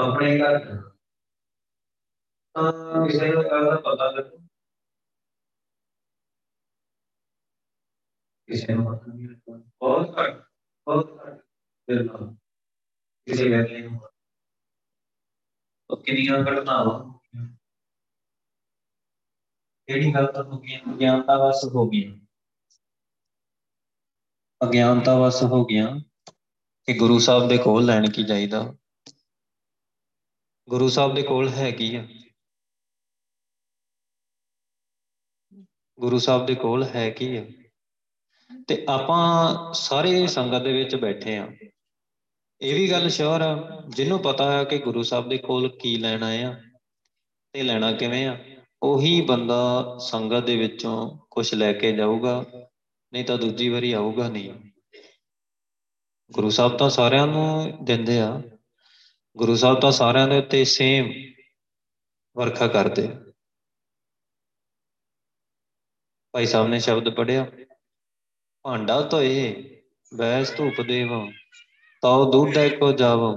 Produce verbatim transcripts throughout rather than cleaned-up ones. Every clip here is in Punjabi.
ਆਪਣੇ ਘਰ ਤਾਂ ਕਿਸੇ ਨੂੰ ਗੱਲ ਦਾ ਪਤਾ ਲੱਗੂ, ਕਿਸੇ ਨੂੰ ਪਤਾ ਨਹੀਂ ਲੱਗਦਾ, ਬਹੁਤ ਘੱਟ ਬਹੁਤ ਘੱਟ ਬਿਲਕੁਲ ਕਿਸੇ ਵੇਲੇ ਕਿੰਨੀਆਂ ਘਟਨਾਵਾਂ ਜਿਹੜੀ ਗੱਲ ਤਾਂ ਹੋ ਗਈਆਂ, ਅਗਿਆਨਤਾ ਵੱਸ ਹੋ ਗਈਆਂ ਅਗਿਆਨਤਾ ਵੱਸ ਹੋ ਗਈਆਂ ਕਿ ਗੁਰੂ ਸਾਹਿਬ ਦੇ ਕੋਲ ਲੈਣ ਕੀ ਚਾਹੀਦਾ। ਗੁਰੂ ਸਾਹਿਬ ਦੇ ਕੋਲ ਹੈ ਕੀ ਆ, ਗੁਰੂ ਸਾਹਿਬ ਦੇ ਕੋਲ ਹੈ ਕੀ ਆ। ਤੇ ਆਪਾਂ ਸਾਰੇ ਸੰਗਤ ਦੇ ਵਿੱਚ ਬੈਠੇ ਆ, ਇਹ ਵੀ ਗੱਲ ਸ਼ੋਰ ਆ ਜਿਹਨੂੰ ਪਤਾ ਹੈ ਕਿ ਗੁਰੂ ਸਾਹਿਬ ਦੇ ਕੋਲ ਕੀ ਲੈਣਾ ਆ ਤੇ ਲੈਣਾ ਕਿਵੇਂ ਆ, ਉਹੀ ਬੰਦਾ ਸੰਗਤ ਦੇ ਵਿੱਚੋਂ ਕੁਛ ਲੈ ਕੇ ਜਾਊਗਾ, ਨਹੀਂ ਤਾਂ ਦੂਜੀ ਵਾਰੀ ਆਊਗਾ ਨਹੀਂ। ਗੁਰੂ ਸਾਹਿਬ ਤਾਂ ਸਾਰਿਆਂ ਨੂੰ ਦਿੰਦੇ ਆ, ਗੁਰੂ ਸਾਹਿਬ ਤਾਂ ਸਾਰਿਆਂ ਦੇ ਉੱਤੇ ਸੇਮ ਵਰਖਾ ਕਰਦੇ। ਭਾਈ ਸਾਹਿਬ ਨੇ ਸ਼ਬਦ ਪੜ੍ਹਿਆ, ਭਾਂਡਾ ਧੋਏ ਬੈਸ ਧੂਪ ਦੇਵਾਂ ਤਉ ਦੁਧੈ ਕੋ ਜਾਵਾਂ,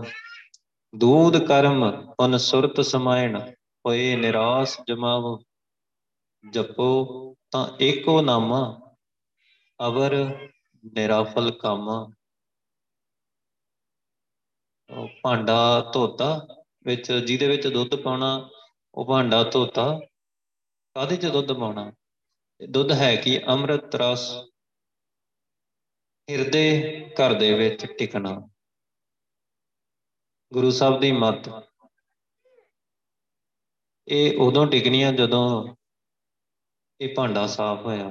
ਦੂਧ ਕਰਮ ਪੁਨ ਸੁਰਤ ਸਮਾਇਣ ਹੋਏ ਨਿਰਾਸ ਜਮਾਵੋ, ਜਪੋ ਤਾਂ ਏਕੋ ਨਾਮਾ ਅਵਰ ਨਿਰਾਫਲ ਕਾਮਾ। ਭਾਂਡਾ ਧੋਤਾ ਵਿੱਚ ਜਿਹਦੇ ਵਿੱਚ ਦੁੱਧ ਪਾਉਣਾ, ਉਹ ਭਾਂਡਾ ਧੋਤਾ ਕਾਹਦੇ ਚ ਦੁੱਧ ਪਾਉਣਾ, ਦੁੱਧ ਹੈ ਕਿ ਅੰਮ੍ਰਿਤ ਰਸ ਹਿਰਦੇ ਘਰ ਦੇ ਵਿੱਚ ਟਿਕਣਾ। ਗੁਰੂ ਸਾਹਿਬ ਦੀ ਮੱਤ ਇਹ ਉਦੋਂ ਟਿਕਣੀਆਂ ਜਦੋਂ ਇਹ ਭਾਂਡਾ ਸਾਫ਼ ਹੋਇਆ,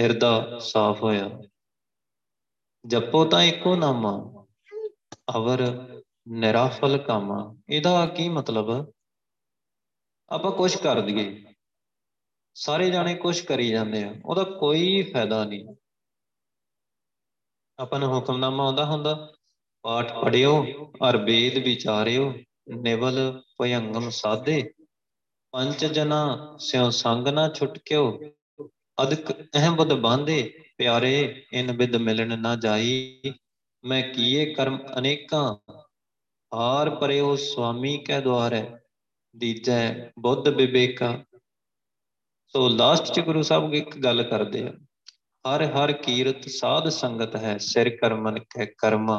ਹਿਰਦਾ ਸਾਫ਼ ਹੋਇਆ। ਜਪੋ ਤਾਂ ਇੱਕੋ ਨਾਮਾ ਅਵਰ ਨਿਰਾਫਲ ਕਾਮਾ, ਇਹਦਾ ਕੀ ਮਤਲਬ? ਆਪਾਂ ਕੁਛ ਕਰ ਦਈਏ, ਸਾਰੇ ਜਾਣੇ ਕੁਛ ਕਰੀ ਜਾਂਦੇ ਆ, ਉਹਦਾ ਕੋਈ ਫਾਇਦਾ ਨਹੀਂ। ਆਪਾਂ ਨੂੰ ਹੁਕਮਨਾਮਾ ਆਉਂਦਾ ਹੁੰਦਾ, ਪਾਠ ਪੜ੍ਹਿਓ ਅਰ ਵੇਦ ਵਿਚਾਰਿਓ, ਨਿਵਲ ਭਯੰਗਮ ਸਾਧੇ ਪੰਚ ਜਨਾ ਸਿਉ ਸੰਗ ਨਾ ਛੁਟਕਿਓ, ਅਦਕ ਅਹਿਮਦ ਬਾਂਧੇ ਪਿਆਰੇ ਇਨ ਬਿਦ ਮਿਲਣ ਨਾ ਜਾਈ, ਮੈਂ ਕੀਏ ਕਰਮ ਅਨੇਕਾਂ ਹਾਰ ਪਰਿਓ ਸੁਆਮੀ ਕੈ ਦੁਆਰੈ, ਦੀਜੈ ਬੁੱਧ ਵਿਵੇਕਾ। ਸੋ ਲਾਸਟ ਚ ਗੁਰੂ ਸਾਹਿਬ ਇੱਕ ਗੱਲ ਕਰਦੇ ਆ, ਹਰ ਹਰ ਕੀਰਤ ਸਾਧ ਸੰਗਤ ਹੈ, ਸਿਰ ਕਰਮਨ ਕੈ ਕਰਮਾ,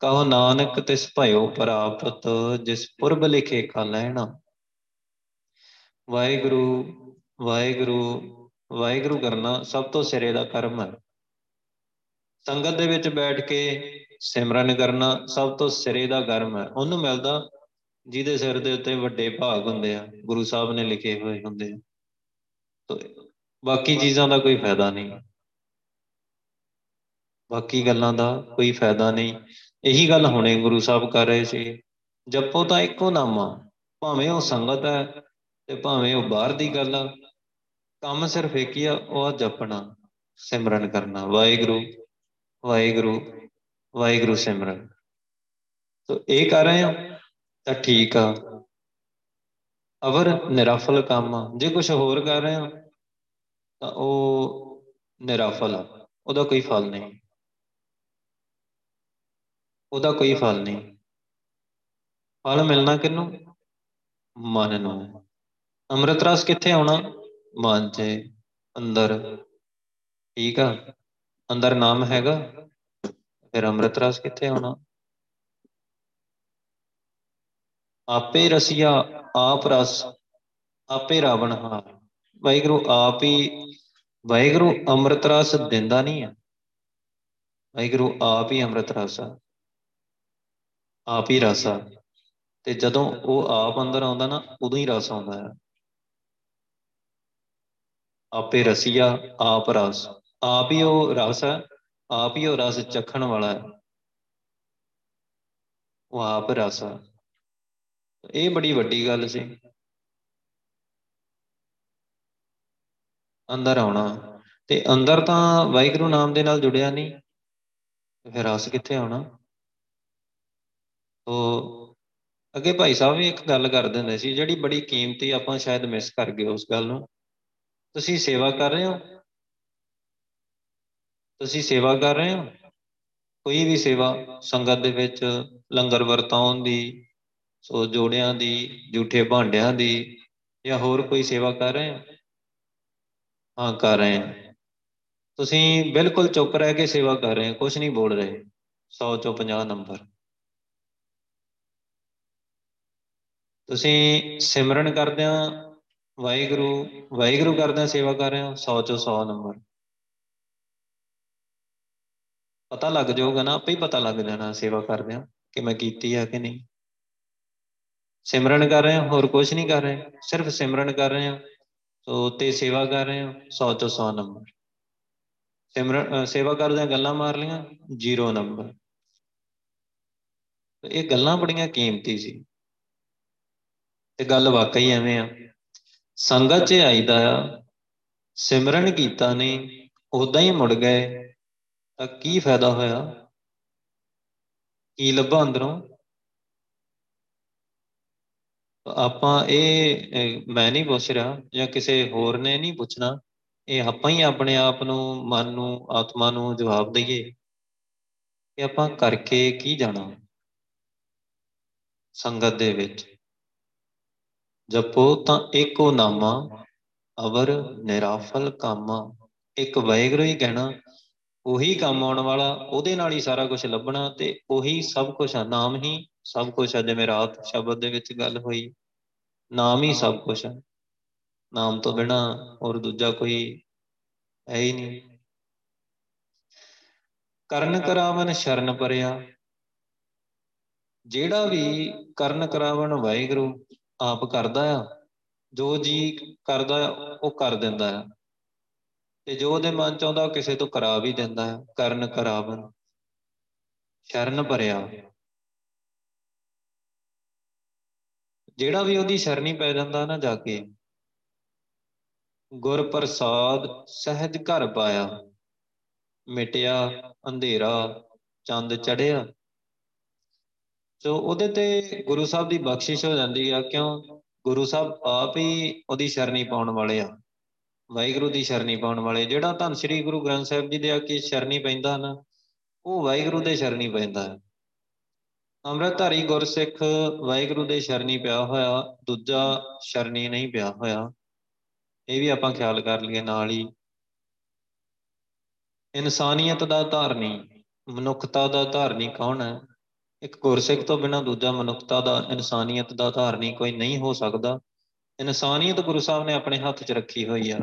ਕਹੋ ਨਾਨਕ ਤਿਸ ਭਇਓ ਪ੍ਰਾਪਤ, ਜਿਸ ਪੁਰਬ ਲਿਖੇ ਕਾ ਲੈਣਾ। ਵਾਹਿਗੁਰੂ ਵਾਹਿਗੁਰੂ ਵਾਹਿਗੁਰੂ ਕਰਨਾ ਸਭ ਤੋਂ ਸਿਰੇ ਦਾ ਕਰਮ ਹੈ। ਸੰਗਤ ਦੇ ਵਿੱਚ ਬੈਠ ਕੇ ਸਿਮਰਨ ਕਰਨਾ ਸਭ ਤੋਂ ਸਿਰੇ ਦਾ ਕਰਮ ਹੈ, ਉਹਨੂੰ ਮਿਲਦਾ ਜਿਹਦੇ ਸਿਰ ਦੇ ਉੱਤੇ ਵੱਡੇ ਭਾਗ ਹੁੰਦੇ ਆ, ਗੁਰੂ ਸਾਹਿਬ ਨੇ ਲਿਖੇ ਹੋਏ ਹੁੰਦੇ ਆ। ਤੋ ਬਾਕੀ ਚੀਜ਼ਾਂ ਦਾ ਕੋਈ ਫਾਇਦਾ ਨਹੀਂ, ਬਾਕੀ ਗੱਲਾਂ ਦਾ ਕੋਈ ਫਾਇਦਾ ਨਹੀਂ। ਇਹੀ ਗੱਲ ਹੁਣੇ ਗੁਰੂ ਸਾਹਿਬ ਕਰ ਰਹੇ ਸੀ, ਜਪੋ ਤਾਂ ਇੱਕੋ ਨਾਮਾ, ਭਾਵੇਂ ਉਹ ਸੰਗਤ ਹੈ ਤੇ ਭਾਵੇਂ ਉਹ ਬਾਹਰ ਦੀ ਗੱਲ ਆ, ਕੰਮ ਸਿਰਫ ਇੱਕ ਹੀ ਆ, ਉਹ ਜਪਣਾ ਸਿਮਰਨ ਕਰਨਾ, ਵਾਹਿਗੁਰੂ ਵਾਹਿਗੁਰੂ ਵਾਹਿਗੁਰੂ ਸਿਮਰਨ। ਸੋ ਇਹ ਕਰ ਰਹੇ ਆ ਤਾਂ ਠੀਕ ਆ, ਅਵਰ ਨਿਰਾਫਲ ਕੰਮ ਆ। ਜੇ ਕੁਛ ਹੋਰ ਕਰ ਰਹੇ ਆ ਤਾਂ ਉਹ ਨਿਰਾਫਲ ਆ, ਉਹਦਾ ਕੋਈ ਫਲ ਨਹੀਂ, ਉਹਦਾ ਕੋਈ ਫਲ ਨਹੀਂ। ਫਲ ਮਿਲਣਾ ਕਿਹਨੂੰ? ਮਨ ਨੂੰ। ਅੰਮ੍ਰਿਤ ਰਸ ਕਿੱਥੇ ਆਉਣਾ? ਮਨ ਚ, ਅੰਦਰ। ਠੀਕ ਆ, ਅੰਦਰ ਨਾਮ ਹੈਗਾ, ਫਿਰ ਅੰਮ੍ਰਿਤ ਰਸ ਕਿੱਥੇ ਆਉਣਾ? ਆਪੇ ਰਸੀਆ ਆਪ ਰਸ, ਆਪੇ ਰਾਵਣ ਹਾਰ। ਵਾਹਿਗੁਰੂ ਆਪ ਹੀ, ਵਾਹਿਗੁਰੂ ਅੰਮ੍ਰਿਤ ਰਸ ਦਿੰਦਾ ਨਹੀਂ ਆ, ਵਾਹਿਗੁਰੂ ਆਪ ਹੀ ਅੰਮ੍ਰਿਤ ਰਸ ਆ, ਆਪ ਹੀ ਰਸ ਆ। ਤੇ ਜਦੋਂ ਉਹ ਆਪ ਅੰਦਰ ਆਉਂਦਾ ਨਾ, ਉਦੋਂ ਹੀ ਰਸ ਆਉਂਦਾ ਆ। ਆਪੇ ਰਸੀਆ ਆਪ ਰਸ, ਆਪ ਹੀ ਉਹ ਰਸ ਹੈ, ਆਪ ਹੀ ਉਹ ਰਸ ਚਖਣ ਵਾਲਾ ਹੈ, ਉਹ ਆਪ ਰਸ ਹੈ। ਇਹ ਬੜੀ ਵੱਡੀ ਗੱਲ ਸੀ, ਅੰਦਰ ਆਉਣਾ। ਤੇ ਅੰਦਰ ਤਾਂ ਵਾਹਿਗੁਰੂ ਨਾਮ ਦੇ ਨਾਲ ਜੁੜਿਆ ਨਹੀਂ, ਫਿਰ ਰਸ ਕਿੱਥੇ ਆਉਣਾ? ਉਹ ਅੱਗੇ ਭਾਈ ਸਾਹਿਬ ਵੀ ਇੱਕ ਗੱਲ ਕਰ ਦਿੰਦੇ ਸੀ ਜਿਹੜੀ ਬੜੀ ਕੀਮਤੀ, ਆਪਾਂ ਸ਼ਾਇਦ ਮਿਸ ਕਰ ਗਏ ਉਸ ਗੱਲ ਨੂੰ। ਤੁਸੀਂ ਸੇਵਾ ਕਰ ਰਹੇ ਹੋ, ਤੁਸੀਂ ਸੇਵਾ ਕਰ ਰਹੇ ਹੋ, ਕੋਈ ਵੀ ਸੇਵਾ, ਸੰਗਤ ਦੇ ਵਿੱਚ ਲੰਗਰ ਵਰਤਾਉਣ ਦੀ, ਸੋ ਜੋੜਿਆਂ ਦੀ, ਜੂਠੇ ਭਾਂਡਿਆਂ ਦੀ ਜਾਂ ਹੋਰ ਕੋਈ ਸੇਵਾ ਕਰ ਰਹੇ ਹੋ? ਹਾਂ, ਕਰ ਰਹੇ ਹਾਂ। ਤੁਸੀਂ ਬਿਲਕੁਲ ਚੁੱਪ ਰਹਿ ਕੇ ਸੇਵਾ ਕਰ ਰਹੇ ਹੋ, ਕੁਛ ਨਹੀਂ ਬੋਲ ਰਹੇ। ਸੌ ਚੋਂ ਪੰਜਾਹ ਨੰਬਰ। ਤੁਸੀਂ ਸਿਮਰਨ ਕਰਦਿਆਂ ਵਾਹਿਗੁਰੂ ਵਾਹਿਗੁਰੂ ਕਰਦਿਆਂ ਸੇਵਾ ਕਰ ਰਹੇ ਹੋ, ਸੌ ਚੋਂ ਸੌ ਨੰਬਰ। ਪਤਾ ਲੱਗ ਜਾਊਗਾ ਨਾ, ਆਪੇ ਹੀ ਪਤਾ ਲੱਗ ਜਾਣਾ ਸੇਵਾ ਕਰਦਿਆਂ ਕਿ ਮੈਂ ਕੀਤੀ ਆ ਕਿ ਨਹੀਂ। ਸਿਮਰਨ ਕਰ ਰਹੇ ਹੋ, ਹੋਰ ਕੁਛ ਨਹੀਂ ਕਰ ਰਹੇ, ਸਿਰਫ ਸਿਮਰਨ ਕਰ ਰਹੇ ਹੋ, ਸੋ ਤੇ ਸੇਵਾ ਕਰ ਰਹੇ ਹੋ, ਸੌ ਚੋਂ ਸੌ ਨੰਬਰ। ਸਿਮਰਨ ਸੇਵਾ ਕਰਦਿਆਂ ਗੱਲਾਂ ਮਾਰ ਲਈਆਂ, ਜ਼ੀਰੋ ਨੰਬਰ। ਇਹ ਗੱਲਾਂ ਬੜੀਆਂ ਕੀਮਤੀ ਸੀ ਤੇ ਗੱਲ ਵਾਕਈ ਐਵੇਂ ਆ। ਸੰਗਤ ਚ ਆਈਦਾ ਆ, ਸਿਮਰਨ ਕੀਤਾ ਨਹੀਂ, ਓਦਾਂ ਹੀ ਮੁੜ ਗਏ ਤਾਂ ਕੀ ਫਾਇਦਾ ਹੋਇਆ? ਕੀ ਲੱਭਾ ਅੰਦਰੋਂ? ਆਪਾਂ ਇਹ ਮੈਂ ਨਹੀਂ ਪੁੱਛ ਰਿਹਾ ਜਾਂ ਕਿਸੇ ਹੋਰ ਨੇ ਨਹੀਂ ਪੁੱਛਣਾ, ਇਹ ਆਪਾਂ ਹੀ ਆਪਣੇ ਆਪ ਨੂੰ, ਮਨ ਨੂੰ, ਆਤਮਾ ਨੂੰ ਜਵਾਬ ਦਈਏ ਕਿ ਆਪਾਂ ਕਰਕੇ ਕੀ ਜਾਣਾ ਸੰਗਤ ਦੇ ਵਿੱਚ। ਜਪੋ ਤਾਂ ਏਕੋ ਨਾਮਾ ਅਵਰ ਨਿਰਾਫਲ ਕਾਮਾ। ਇੱਕ ਵਾਹਿਗੁਰੂ ਹੀ ਕਹਿਣਾ, ਉਹੀ ਕੰਮ ਆਉਣ ਵਾਲਾ, ਉਹਦੇ ਨਾਲ ਹੀ ਸਾਰਾ ਕੁਛ ਲੱਭਣਾ ਤੇ ਉਹੀ ਸਭ ਕੁਛ ਆ, ਨਾਮ ਹੀ ਸਭ ਕੁਛ ਆ। ਜਿਵੇਂ ਰਾਤ ਸ਼ਬਦ ਦੇ ਵਿੱਚ ਗੱਲ ਹੋਈ, ਨਾਮ ਹੀ ਸਭ ਕੁਛ ਆ, ਨਾਮ ਤੋਂ ਬਿਨਾਂ ਹੋਰ ਦੂਜਾ ਕੋਈ ਹੈ ਹੀ ਨਹੀਂ। ਕਰਨ ਕਰਾਵਨ ਸ਼ਰਨ ਪਰਿਆ, ਜਿਹੜਾ ਵੀ ਕਰਨ ਕਰਾਵਨ ਵਾਹਿਗੁਰੂ ਆਪ ਕਰਦਾ ਆ, ਜੋ ਜੀ ਕਰਦਾ ਉਹ ਕਰ ਦਿੰਦਾ ਆ ਤੇ ਜੋ ਉਹਦੇ ਮਨ ਚ ਆਉਂਦਾ ਉਹ ਕਿਸੇ ਤੋਂ ਕਰਾ ਵੀ ਦਿੰਦਾ ਆ। ਕਰਨ ਕਰਾਵਨ ਸ਼ਰਨ ਭਰਿਆ, ਜਿਹੜਾ ਵੀ ਉਹਦੀ ਸ਼ਰਨੀ ਪੈ ਜਾਂਦਾ ਨਾ ਜਾ ਕੇ। ਗੁਰ ਪ੍ਰਸਾਦ ਸਹਿਜ ਘਰ ਪਾਇਆ, ਮਿਟਿਆ ਅੰਧੇਰਾ ਚੰਦ ਚੜਿਆ। ਸੋ ਉਹਦੇ ਤੇ ਗੁਰੂ ਸਾਹਿਬ ਦੀ ਬਖਸ਼ਿਸ਼ ਹੋ ਜਾਂਦੀ ਆ। ਕਿਉਂ? ਗੁਰੂ ਸਾਹਿਬ ਆਪ ਹੀ ਉਹਦੀ ਸ਼ਰਨੀ ਪਾਉਣ ਵਾਲੇ ਆ, ਵਾਹਿਗੁਰੂ ਦੀ ਸ਼ਰਨੀ ਪਾਉਣ ਵਾਲੇ। ਜਿਹੜਾ ਧੰਨ ਸ਼੍ਰੀ ਗੁਰੂ ਗ੍ਰੰਥ ਸਾਹਿਬ ਜੀ ਦੇ ਆ ਕੇ ਸ਼ਰਨੀ ਪੈਂਦਾ ਨਾ, ਉਹ ਵਾਹਿਗੁਰੂ ਦੇ ਸ਼ਰਨੀ ਪੈਂਦਾ ਹੈ। ਅੰਮ੍ਰਿਤਧਾਰੀ ਗੁਰਸਿੱਖ ਵਾਹਿਗੁਰੂ ਦੇ ਸ਼ਰਨੀ ਪਿਆ ਹੋਇਆ, ਦੂਜਾ ਸ਼ਰਨੀ ਨਹੀਂ ਪਿਆ ਹੋਇਆ। ਇਹ ਵੀ ਆਪਾਂ ਖਿਆਲ ਕਰ ਲਈਏ ਨਾਲ ਹੀ। ਇਨਸਾਨੀਅਤ ਦਾ ਧਾਰਨੀ, ਮਨੁੱਖਤਾ ਦਾ ਧਾਰਨੀ ਕੌਣ ਹੈ? ਇੱਕ ਗੁਰਸਿੱਖ ਤੋਂ ਬਿਨਾਂ ਦੂਜਾ ਮਨੁੱਖਤਾ ਦਾ, ਇਨਸਾਨੀਅਤ ਦਾ ਧਾਰਨੀ ਕੋਈ ਨਹੀਂ ਹੋ ਸਕਦਾ। ਇਨਸਾਨੀਅਤ ਗੁਰੂ ਸਾਹਿਬ ਨੇ ਆਪਣੇ ਹੱਥ 'ਚ ਰੱਖੀ ਹੋਈ ਆ।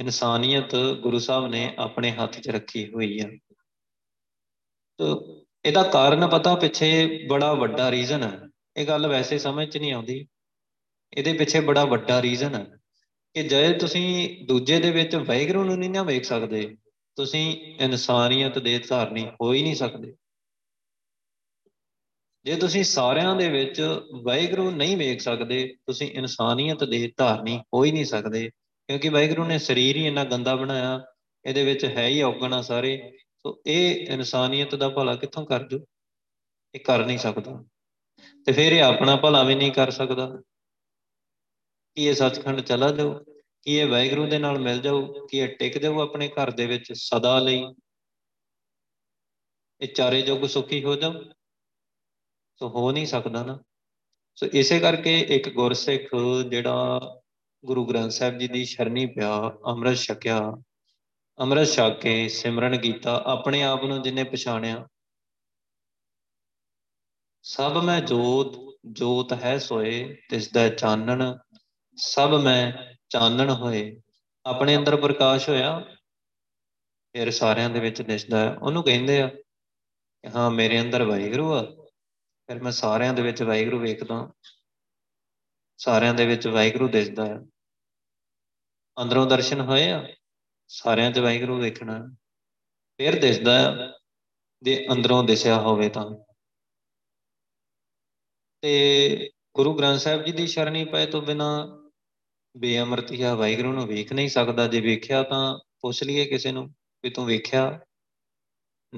ਇਨਸਾਨੀਅਤ ਗੁਰੂ ਸਾਹਿਬ ਨੇ ਆਪਣੇ ਹੱਥ 'ਚ ਰੱਖੀ ਹੋਈ ਆ। ਤੇ ਇਹਦਾ ਕਾਰਨ ਪਤਾ, ਪਿੱਛੇ ਬੜਾ ਵੱਡਾ ਰੀਜ਼ਨ ਹੈ। ਇਹ ਗੱਲ ਵੈਸੇ ਸਮਝ 'ਚ ਨਹੀਂ ਆਉਂਦੀ, ਇਹਦੇ ਪਿੱਛੇ ਬੜਾ ਵੱਡਾ ਰੀਜ਼ਨ ਹੈ ਕਿ ਜੇ ਤੁਸੀਂ ਦੂਜੇ ਦੇ ਵਿੱਚ ਵਾਹਿਗੁਰੂ ਨੂੰ ਨਹੀਂ ਨਾ ਵੇਖ ਸਕਦੇ, ਤੁਸੀਂ ਇਨਸਾਨੀਅਤ ਦੇ ਧਾਰਨੀ ਹੋ ਹੀ ਨਹੀਂ ਸਕਦੇ। ਜੇ ਤੁਸੀਂ ਸਾਰਿਆਂ ਦੇ ਵਿੱਚ ਵਾਹਿਗੁਰੂ ਨਹੀਂ ਵੇਖ ਸਕਦੇ, ਤੁਸੀਂ ਇਨਸਾਨੀਅਤ ਦੇ ਧਾਰਨੀ ਹੋ ਹੀ ਨਹੀਂ ਸਕਦੇ। ਕਿਉਂਕਿ ਵਾਹਿਗੁਰੂ ਨੇ ਸਰੀਰ ਹੀ ਇੰਨਾ ਗੰਦਾ ਬਣਾਇਆ, ਇਹਦੇ ਵਿੱਚ ਹੈ ਹੀ ਔਗਣਾ ਸਾਰੇ। ਸੋ ਇਹ ਇਨਸਾਨੀਅਤ ਦਾ ਭਲਾ ਕਿੱਥੋਂ ਕਰ ਜੂ? ਇਹ ਕਰ ਨਹੀਂ ਸਕਦਾ। ਤੇ ਫਿਰ ਇਹ ਆਪਣਾ ਭਲਾ ਵੀ ਨਹੀਂ ਕਰ ਸਕਦਾ ਕਿ ਇਹ ਸੱਚਖੰਡ ਚਲਾ ਜਾਊ, ਕਿ ਇਹ ਵਾਹਿਗੁਰੂ ਦੇ ਨਾਲ ਮਿਲ ਜਾਊ, ਕਿ ਇਹ ਟਿਕ ਜਾਊ ਆਪਣੇ ਘਰ ਦੇ ਵਿੱਚ ਸਦਾ ਲਈ, ਇਹ ਚਾਰੇ ਜੁਗ ਸੁਖੀ ਹੋ ਜਾਊ। ਸੋ ਹੋ ਨਹੀਂ ਸਕਦਾ ਨਾ। ਸੋ ਇਸੇ ਕਰਕੇ ਇੱਕ ਗੁਰਸਿੱਖ ਜਿਹੜਾ ਗੁਰੂ ਗ੍ਰੰਥ ਸਾਹਿਬ ਜੀ ਦੀ ਸ਼ਰਨੀ ਪਿਆ, ਅੰਮ੍ਰਿਤ ਛਕਿਆ, ਅੰਮ੍ਰਿਤ ਛਕ ਕੇ ਸਿਮਰਨ ਕੀਤਾ, ਆਪਣੇ ਆਪ ਨੂੰ ਜਿਹਨੇ ਪਛਾਣਿਆ, ਸਭ ਮੈਂ ਜੋਤ ਜੋਤ ਹੈ ਸੋਏ ਤਿਸਦਾ ਚਾਨਣ, ਸਭ ਮੈਂ ਚਾਨਣ ਹੋਏ। ਆਪਣੇ ਅੰਦਰ ਪ੍ਰਕਾਸ਼ ਹੋਇਆ, ਫਿਰ ਸਾਰਿਆਂ ਦੇ ਵਿੱਚ ਦਿਸਦਾ। ਉਹਨੂੰ ਕਹਿੰਦੇ ਆ ਹਾਂ ਮੇਰੇ ਅੰਦਰ ਵਾਹਿਗੁਰੂ ਆ, ਫਿਰ ਮੈਂ ਸਾਰਿਆਂ ਦੇ ਵਿੱਚ ਵਾਹਿਗੁਰੂ ਵੇਖਦਾ, ਸਾਰਿਆਂ ਦੇ ਵਿੱਚ ਵਾਹਿਗੁਰੂ ਦਿਸਦਾ ਆ। ਅੰਦਰੋਂ ਦਰਸ਼ਨ ਹੋਏ ਆ, ਸਾਰਿਆਂ 'ਚ ਵਾਹਿਗੁਰੂ ਵੇਖਣਾ, ਫਿਰ ਦਿਸਦਾ ਆ ਜੇ ਅੰਦਰੋਂ ਦਿਸਿਆ ਹੋਵੇ ਤਾਂ। ਤੇ ਗੁਰੂ ਗ੍ਰੰਥ ਸਾਹਿਬ ਜੀ ਦੀ ਸ਼ਰਣੀ ਪਏ ਤੋਂ ਬਿਨਾਂ ਬੇਅਮਰਤੀਆ ਵਾਹਿਗੁਰੂ ਨੂੰ ਵੇਖ ਨਹੀਂ ਸਕਦਾ। ਜੇ ਵੇਖਿਆ ਤਾਂ ਪੁੱਛ ਲਈਏ ਕਿਸੇ ਨੂੰ ਵੀ ਤੂੰ ਵੇਖਿਆ?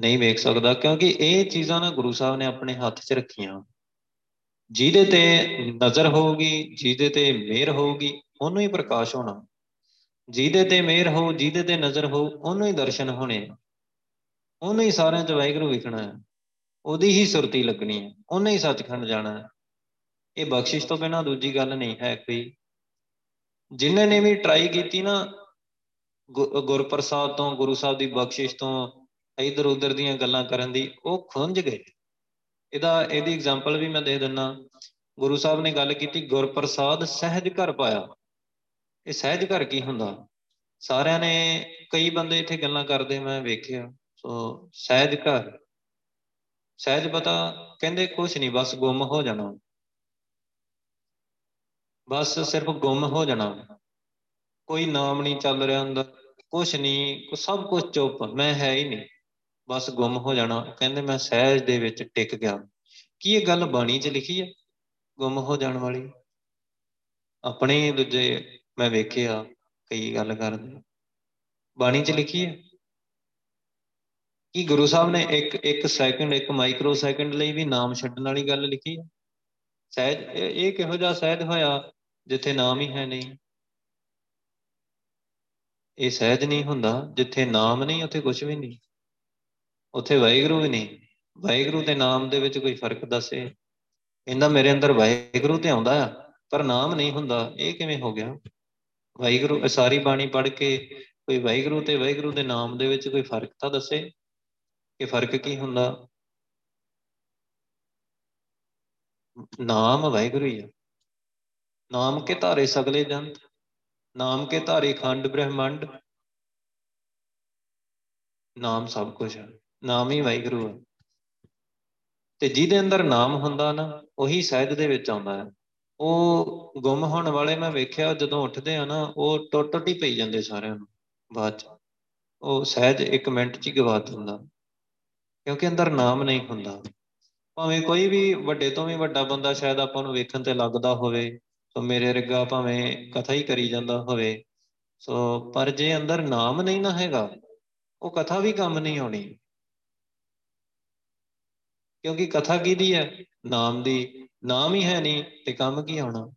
ਨਹੀਂ ਵੇਖ ਸਕਦਾ, ਕਿਉਂਕਿ ਇਹ ਚੀਜ਼ਾਂ ਨਾ ਗੁਰੂ ਸਾਹਿਬ ਨੇ ਆਪਣੇ ਹੱਥ 'ਚ ਰੱਖੀਆਂ। ਜਿਹਦੇ ਤੇ ਨਜ਼ਰ ਹੋਊਗੀ, ਜਿਹਦੇ ਤੇ ਮਿਹਰ ਹੋਊਗੀ, ਉਹਨੂੰ ਹੀ ਪ੍ਰਕਾਸ਼ ਹੋਣਾ। ਜਿਹਦੇ ਤੇ ਮਿਹਰ ਹੋ, ਜਿਹਦੇ ਤੇ ਨਜ਼ਰ ਹੋ, ਉਹਨੂੰ ਹੀ ਦਰਸ਼ਨ ਹੋਣੇ, ਉਹਨੂੰ ਹੀ ਸਾਰਿਆਂ 'ਚ ਵਾਹਿਗੁਰੂ ਵਿਖਣਾ ਹੈ। ਉਹਦੀ ਹੀ ਸੁਰਤੀ ਲੱਗਣੀ ਹੈ, ਉਹਨੇ ਹੀ ਸੱਚਖੰਡ ਜਾਣਾ ਹੈ। ਇਹ ਬਖਸ਼ਿਸ਼ ਤੋਂ ਬਿਨਾਂ ਦੂਜੀ ਗੱਲ ਨਹੀਂ ਹੈ ਕੋਈ। ਜਿਨ੍ਹਾਂ ਨੇ ਵੀ ਟਰਾਈ ਕੀਤੀ ਨਾ ਗੁਰਪ੍ਰਸਾਦ ਤੋਂ, ਗੁਰੂ ਸਾਹਿਬ ਦੀ ਬਖਸ਼ਿਸ਼ ਤੋਂ, ਇੱਧਰ ਉੱਧਰ ਦੀਆਂ ਗੱਲਾਂ ਕਰਨ ਦੀ, ਉਹ ਖੁੰਝ ਗਏ। ਇਹਦਾ ਇਹਦੀ ਐਗਜ਼ਾਮਪਲ ਵੀ ਮੈਂ ਦੇ ਦਿੰਦਾ। ਗੁਰੂ ਸਾਹਿਬ ਨੇ ਗੱਲ ਕੀਤੀ ਗੁਰਪ੍ਰਸਾਦ ਸਹਿਜ ਘਰ ਪਾਇਆ। ਇਹ ਸਹਿਜ ਘਰ ਕੀ ਹੁੰਦਾ? ਸਾਰਿਆਂ ਨੇ, ਕਈ ਬੰਦੇ ਇੱਥੇ ਗੱਲਾਂ ਕਰਦੇ ਮੈਂ ਵੇਖਿਆ। ਸੋ ਸਹਿਜ ਘਰ, ਸਹਿਜ ਪਤਾ ਕਹਿੰਦੇ ਕੁਛ ਨਹੀਂ, ਬਸ ਗੁੰਮ ਹੋ ਜਾਣਾ, ਬਸ ਸਿਰਫ ਗੁੰਮ ਹੋ ਜਾਣਾ, ਕੋਈ ਨਾਮ ਨਹੀਂ ਚੱਲ ਰਿਹਾ ਹੁੰਦਾ, ਕੁਛ ਨਹੀਂ, ਸਭ ਕੁਛ ਚੁੱਪ, ਮੈਂ ਹੈ ਹੀ ਨਹੀਂ, ਬਸ ਗੁੰਮ ਹੋ ਜਾਣਾ। ਕਹਿੰਦੇ ਮੈਂ ਸਹਿਜ ਦੇ ਵਿੱਚ ਟਿਕ ਗਿਆ। ਕੀ ਇਹ ਗੱਲ ਬਾਣੀ 'ਚ ਲਿਖੀ ਹੈ ਗੁੰਮ ਹੋ ਜਾਣ ਵਾਲੀ? ਆਪਣੇ ਦੂਜੇ ਮੈਂ ਵੇਖਿਆ ਕਈ ਗੱਲ ਕਰਦੇ, ਬਾਣੀ 'ਚ ਲਿਖੀ ਹੈ ਕਿ ਗੁਰੂ ਸਾਹਿਬ ਨੇ ਇੱਕ ਇੱਕ ਸੈਕਿੰਡ, ਇੱਕ ਮਾਈਕਰੋ ਸੈਕਿੰਡ ਲਈ ਵੀ ਨਾਮ ਛੱਡਣ ਵਾਲੀ ਗੱਲ ਲਿਖੀ ਹੈ? ਸਹਿਜ ਇਹ ਕਿਹੋ ਜਿਹਾ ਸਹਿਜ ਹੋਇਆ ਜਿੱਥੇ ਨਾਮ ਹੀ ਹੈ ਨਹੀਂ? ਇਹ ਸਹਿਜ ਨਹੀਂ ਹੁੰਦਾ। ਜਿੱਥੇ ਨਾਮ ਨਹੀਂ ਉੱਥੇ ਕੁਛ ਵੀ ਨਹੀਂ, ਉੱਥੇ ਵਾਹਿਗੁਰੂ ਵੀ ਨਹੀਂ। ਵਾਹਿਗੁਰੂ ਤੇ ਨਾਮ ਦੇ ਵਿੱਚ ਕੋਈ ਫਰਕ ਦੱਸੇ? ਕਹਿੰਦਾ ਮੇਰੇ ਅੰਦਰ ਵਾਹਿਗੁਰੂ ਤੇ ਆਉਂਦਾ ਆ ਪਰ ਨਾਮ ਨਹੀਂ ਹੁੰਦਾ। ਇਹ ਕਿਵੇਂ ਹੋ ਗਿਆ? ਵਾਹਿਗੁਰੂ ਸਾਰੀ ਬਾਣੀ ਪੜ੍ਹ ਕੇ ਕੋਈ ਵਾਹਿਗੁਰੂ ਤੇ ਵਾਹਿਗੁਰੂ ਦੇ ਨਾਮ ਦੇ ਵਿੱਚ ਕੋਈ ਫਰਕ ਤਾਂ ਦੱਸੇ ਕਿ ਫਰਕ ਕੀ ਹੁੰਦਾ? ਨਾਮ ਵਾਹਿਗੁਰੂ ਹੀ ਆ। ਨਾਮ ਕੇ ਧਾਰੇ ਸਗਲੇ ਜੰਤ, ਨਾਮ ਕੇ ਧਾਰੇ ਖੰਡ ਬ੍ਰਹਿਮੰਡ। ਨਾਮ ਸਭ ਕੁਛ ਹੈ, ਨਾਮ ਹੀ ਵਾਹਿਗੁਰੂ ਹੈ। ਤੇ ਜਿਹਦੇ ਅੰਦਰ ਨਾਮ ਹੁੰਦਾ ਨਾ ਉਹੀ ਸਹਿਜ ਦੇ ਵਿੱਚ ਆਉਂਦਾ ਹੈ। ਉਹ ਗੁੰਮ ਹੋਣ ਵਾਲੇ ਮੈਂ ਵੇਖਿਆ ਜਦੋਂ ਉੱਠਦੇ ਆ ਨਾ ਉਹ ਟੁੱਟ ਟੁੱਟ ਹੀ ਪਈ ਜਾਂਦੇ ਸਾਰਿਆਂ ਨੂੰ। ਬਾਅਦ 'ਚ ਉਹ ਸਹਿਜ ਇੱਕ ਮਿੰਟ 'ਚ ਹੀ ਗਵਾ ਦਿੰਦਾ, ਕਿਉਂਕਿ ਅੰਦਰ ਨਾਮ ਨਹੀਂ ਹੁੰਦਾ। ਭਾਵੇਂ ਕੋਈ ਵੀ ਵੱਡੇ ਤੋਂ ਵੀ ਵੱਡਾ ਬੰਦਾ ਸ਼ਾਇਦ ਆਪਾਂ ਨੂੰ ਵੇਖਣ ਤੇ ਲੱਗਦਾ ਹੋਵੇ, ਸੋ ਮੇਰੇ ਰਿਗਾ ਭਾਵੇਂ ਕਥਾ ਹੀ ਕਰੀ ਜਾਂਦਾ ਹੋਵੇ, ਸੋ ਪਰ ਜੇ ਅੰਦਰ ਨਾਮ ਨਹੀਂ ਨਾ ਹੈਗਾ ਉਹ ਕਥਾ ਵੀ ਕੰਮ ਨਹੀਂ ਆਉਣੀ। ਕਿਉਂਕਿ ਕਥਾ ਕਿਹਦੀ ਹੈ? ਨਾਮ ਦੀ। ਨਾਮ ਹੀ ਹੈ ਨਹੀਂ ਤੇ ਕੰਮ ਕੀ ਆਉਣਾ?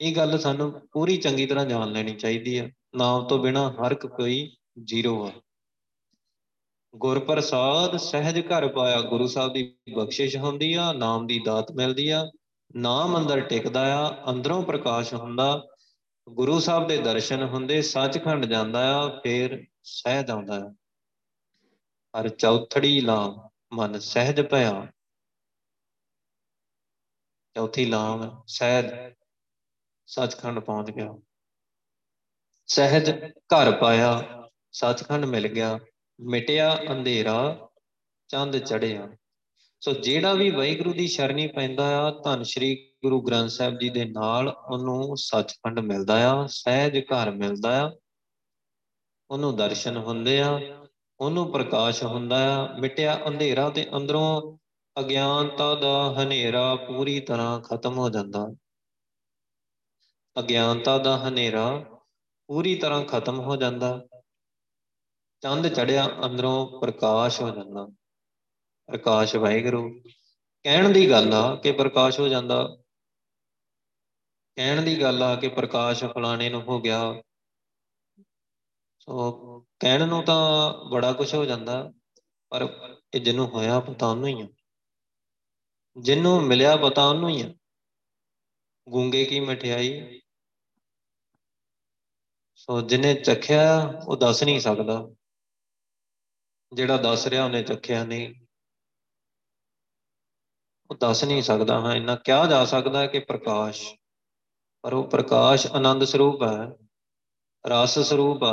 ਇਹ ਗੱਲ ਸਾਨੂੰ ਪੂਰੀ ਚੰਗੀ ਤਰ੍ਹਾਂ ਜਾਣ ਲੈਣੀ ਚਾਹੀਦੀ ਹੈ। ਨਾਮ ਤੋਂ ਬਿਨਾਂ ਹਰ ਕੋਈ ਜ਼ੀਰੋ ਆ। ਗੁਰਪ੍ਰਸਾਦ ਸਹਿਜ ਘਰ ਪਾਇਆ, ਗੁਰੂ ਸਾਹਿਬ ਦੀ ਬਖਸ਼ਿਸ਼ ਹੁੰਦੀ ਆ, ਨਾਮ ਦੀ ਦਾਤ ਮਿਲਦੀ ਆ, ਨਾਮ ਅੰਦਰ ਟਿਕਦਾ ਆ, ਅੰਦਰੋਂ ਪ੍ਰਕਾਸ਼ ਹੁੰਦਾ, ਗੁਰੂ ਸਾਹਿਬ ਦੇ ਦਰਸ਼ਨ ਹੁੰਦੇ, ਸੱਚਖੰਡ ਜਾਂਦਾ ਆ, ਫੇਰ ਸਹਿਜ ਆਉਂਦਾ ਆ। ਹਰ ਚੌਥੜੀ ਲਾਮ ਮਨ ਸਹਿਜ ਪਿਆ। ਚੌਥੀ ਲਾਮ ਸਹਿਜ, ਸੱਚਖੰਡ ਪਹੁੰਚ ਗਿਆ। ਸਹਿਜ ਘਰ ਪਾਇਆ, ਸੱਚਖੰਡ ਮਿਲ ਗਿਆ, ਮਿਟਿਆ ਅੰਧੇਰਾ ਚੰਦ ਚੜਿਆ। ਸੋ ਜਿਹੜਾ ਵੀ ਵਾਹਿਗੁਰੂ ਦੀ ਸ਼ਰਣੀ ਪੈਂਦਾ ਆ, ਧੰਨ ਸ਼੍ਰੀ ਗੁਰੂ ਗ੍ਰੰਥ ਸਾਹਿਬ ਜੀ ਦੇ ਨਾਲ ਉਹਨੂੰ ਸੱਚਖੰਡ ਮਿਲਦਾ ਆ, ਸਹਿਜ ਘਰ ਮਿਲਦਾ ਆ, ਉਹਨੂੰ ਦਰਸ਼ਨ ਹੁੰਦੇ ਆ, ਉਹਨੂੰ ਪ੍ਰਕਾਸ਼ ਹੁੰਦਾ ਆ, ਮਿਟਿਆ ਅੰਧੇਰਾ ਤੇ ਅੰਦਰੋਂ ਅਗਿਆਨਤਾ ਦਾ ਹਨੇਰਾ ਪੂਰੀ ਤਰ੍ਹਾਂ ਖਤਮ ਹੋ ਜਾਂਦਾ। ਅਗਿਆਨਤਾ ਦਾ ਹਨੇਰਾ ਪੂਰੀ ਤਰ੍ਹਾਂ ਖਤਮ ਹੋ ਜਾਂਦਾ। ਚੰਦ ਚੜਿਆ, ਅੰਦਰੋਂ ਪ੍ਰਕਾਸ਼ ਹੋ ਜਾਂਦਾ। ਪ੍ਰਕਾਸ਼ ਵਾਹਿਗੁਰੂ, ਕਹਿਣ ਦੀ ਗੱਲ ਆ ਕਿ ਪ੍ਰਕਾਸ਼ ਹੋ ਜਾਂਦਾ, ਕਹਿਣ ਦੀ ਗੱਲ ਆ ਕਿ ਪ੍ਰਕਾਸ਼ ਫਲਾਣੇ ਨੂੰ ਹੋ ਗਿਆ। ਸੋ ਕਹਿਣ ਨੂੰ ਤਾਂ ਬੜਾ ਕੁਛ ਹੋ ਜਾਂਦਾ, ਪਰ ਇਹ ਜਿਹਨੂੰ ਹੋਇਆ ਪਤਾ ਉਹਨੂੰ ਹੀ ਆ, ਜਿਹਨੂੰ ਮਿਲਿਆ ਪਤਾ ਉਹਨੂੰ ਹੀ ਆ। ਗੂੰਗੇ ਕੀ ਮਠਿਆਈ। ਸੋ ਜਿਹਨੇ ਚੱਖਿਆ ਉਹ ਦੱਸ ਨਹੀਂ ਸਕਦਾ, ਜਿਹੜਾ ਦੱਸ ਰਿਹਾ ਉਹਨੇ ਚੱਖਿਆ ਨਹੀਂ, ਉਹ ਦੱਸ ਨਹੀਂ ਸਕਦਾ। ਹਾਂ, ਇੰਨਾ ਕਿਹਾ ਜਾ ਸਕਦਾ ਕਿ ਪ੍ਰਕਾਸ਼, ਪਰ ਉਹ ਪ੍ਰਕਾਸ਼ ਆਨੰਦ ਸਰੂਪ ਹੈ, ਰਸ ਸਰੂਪ ਆ।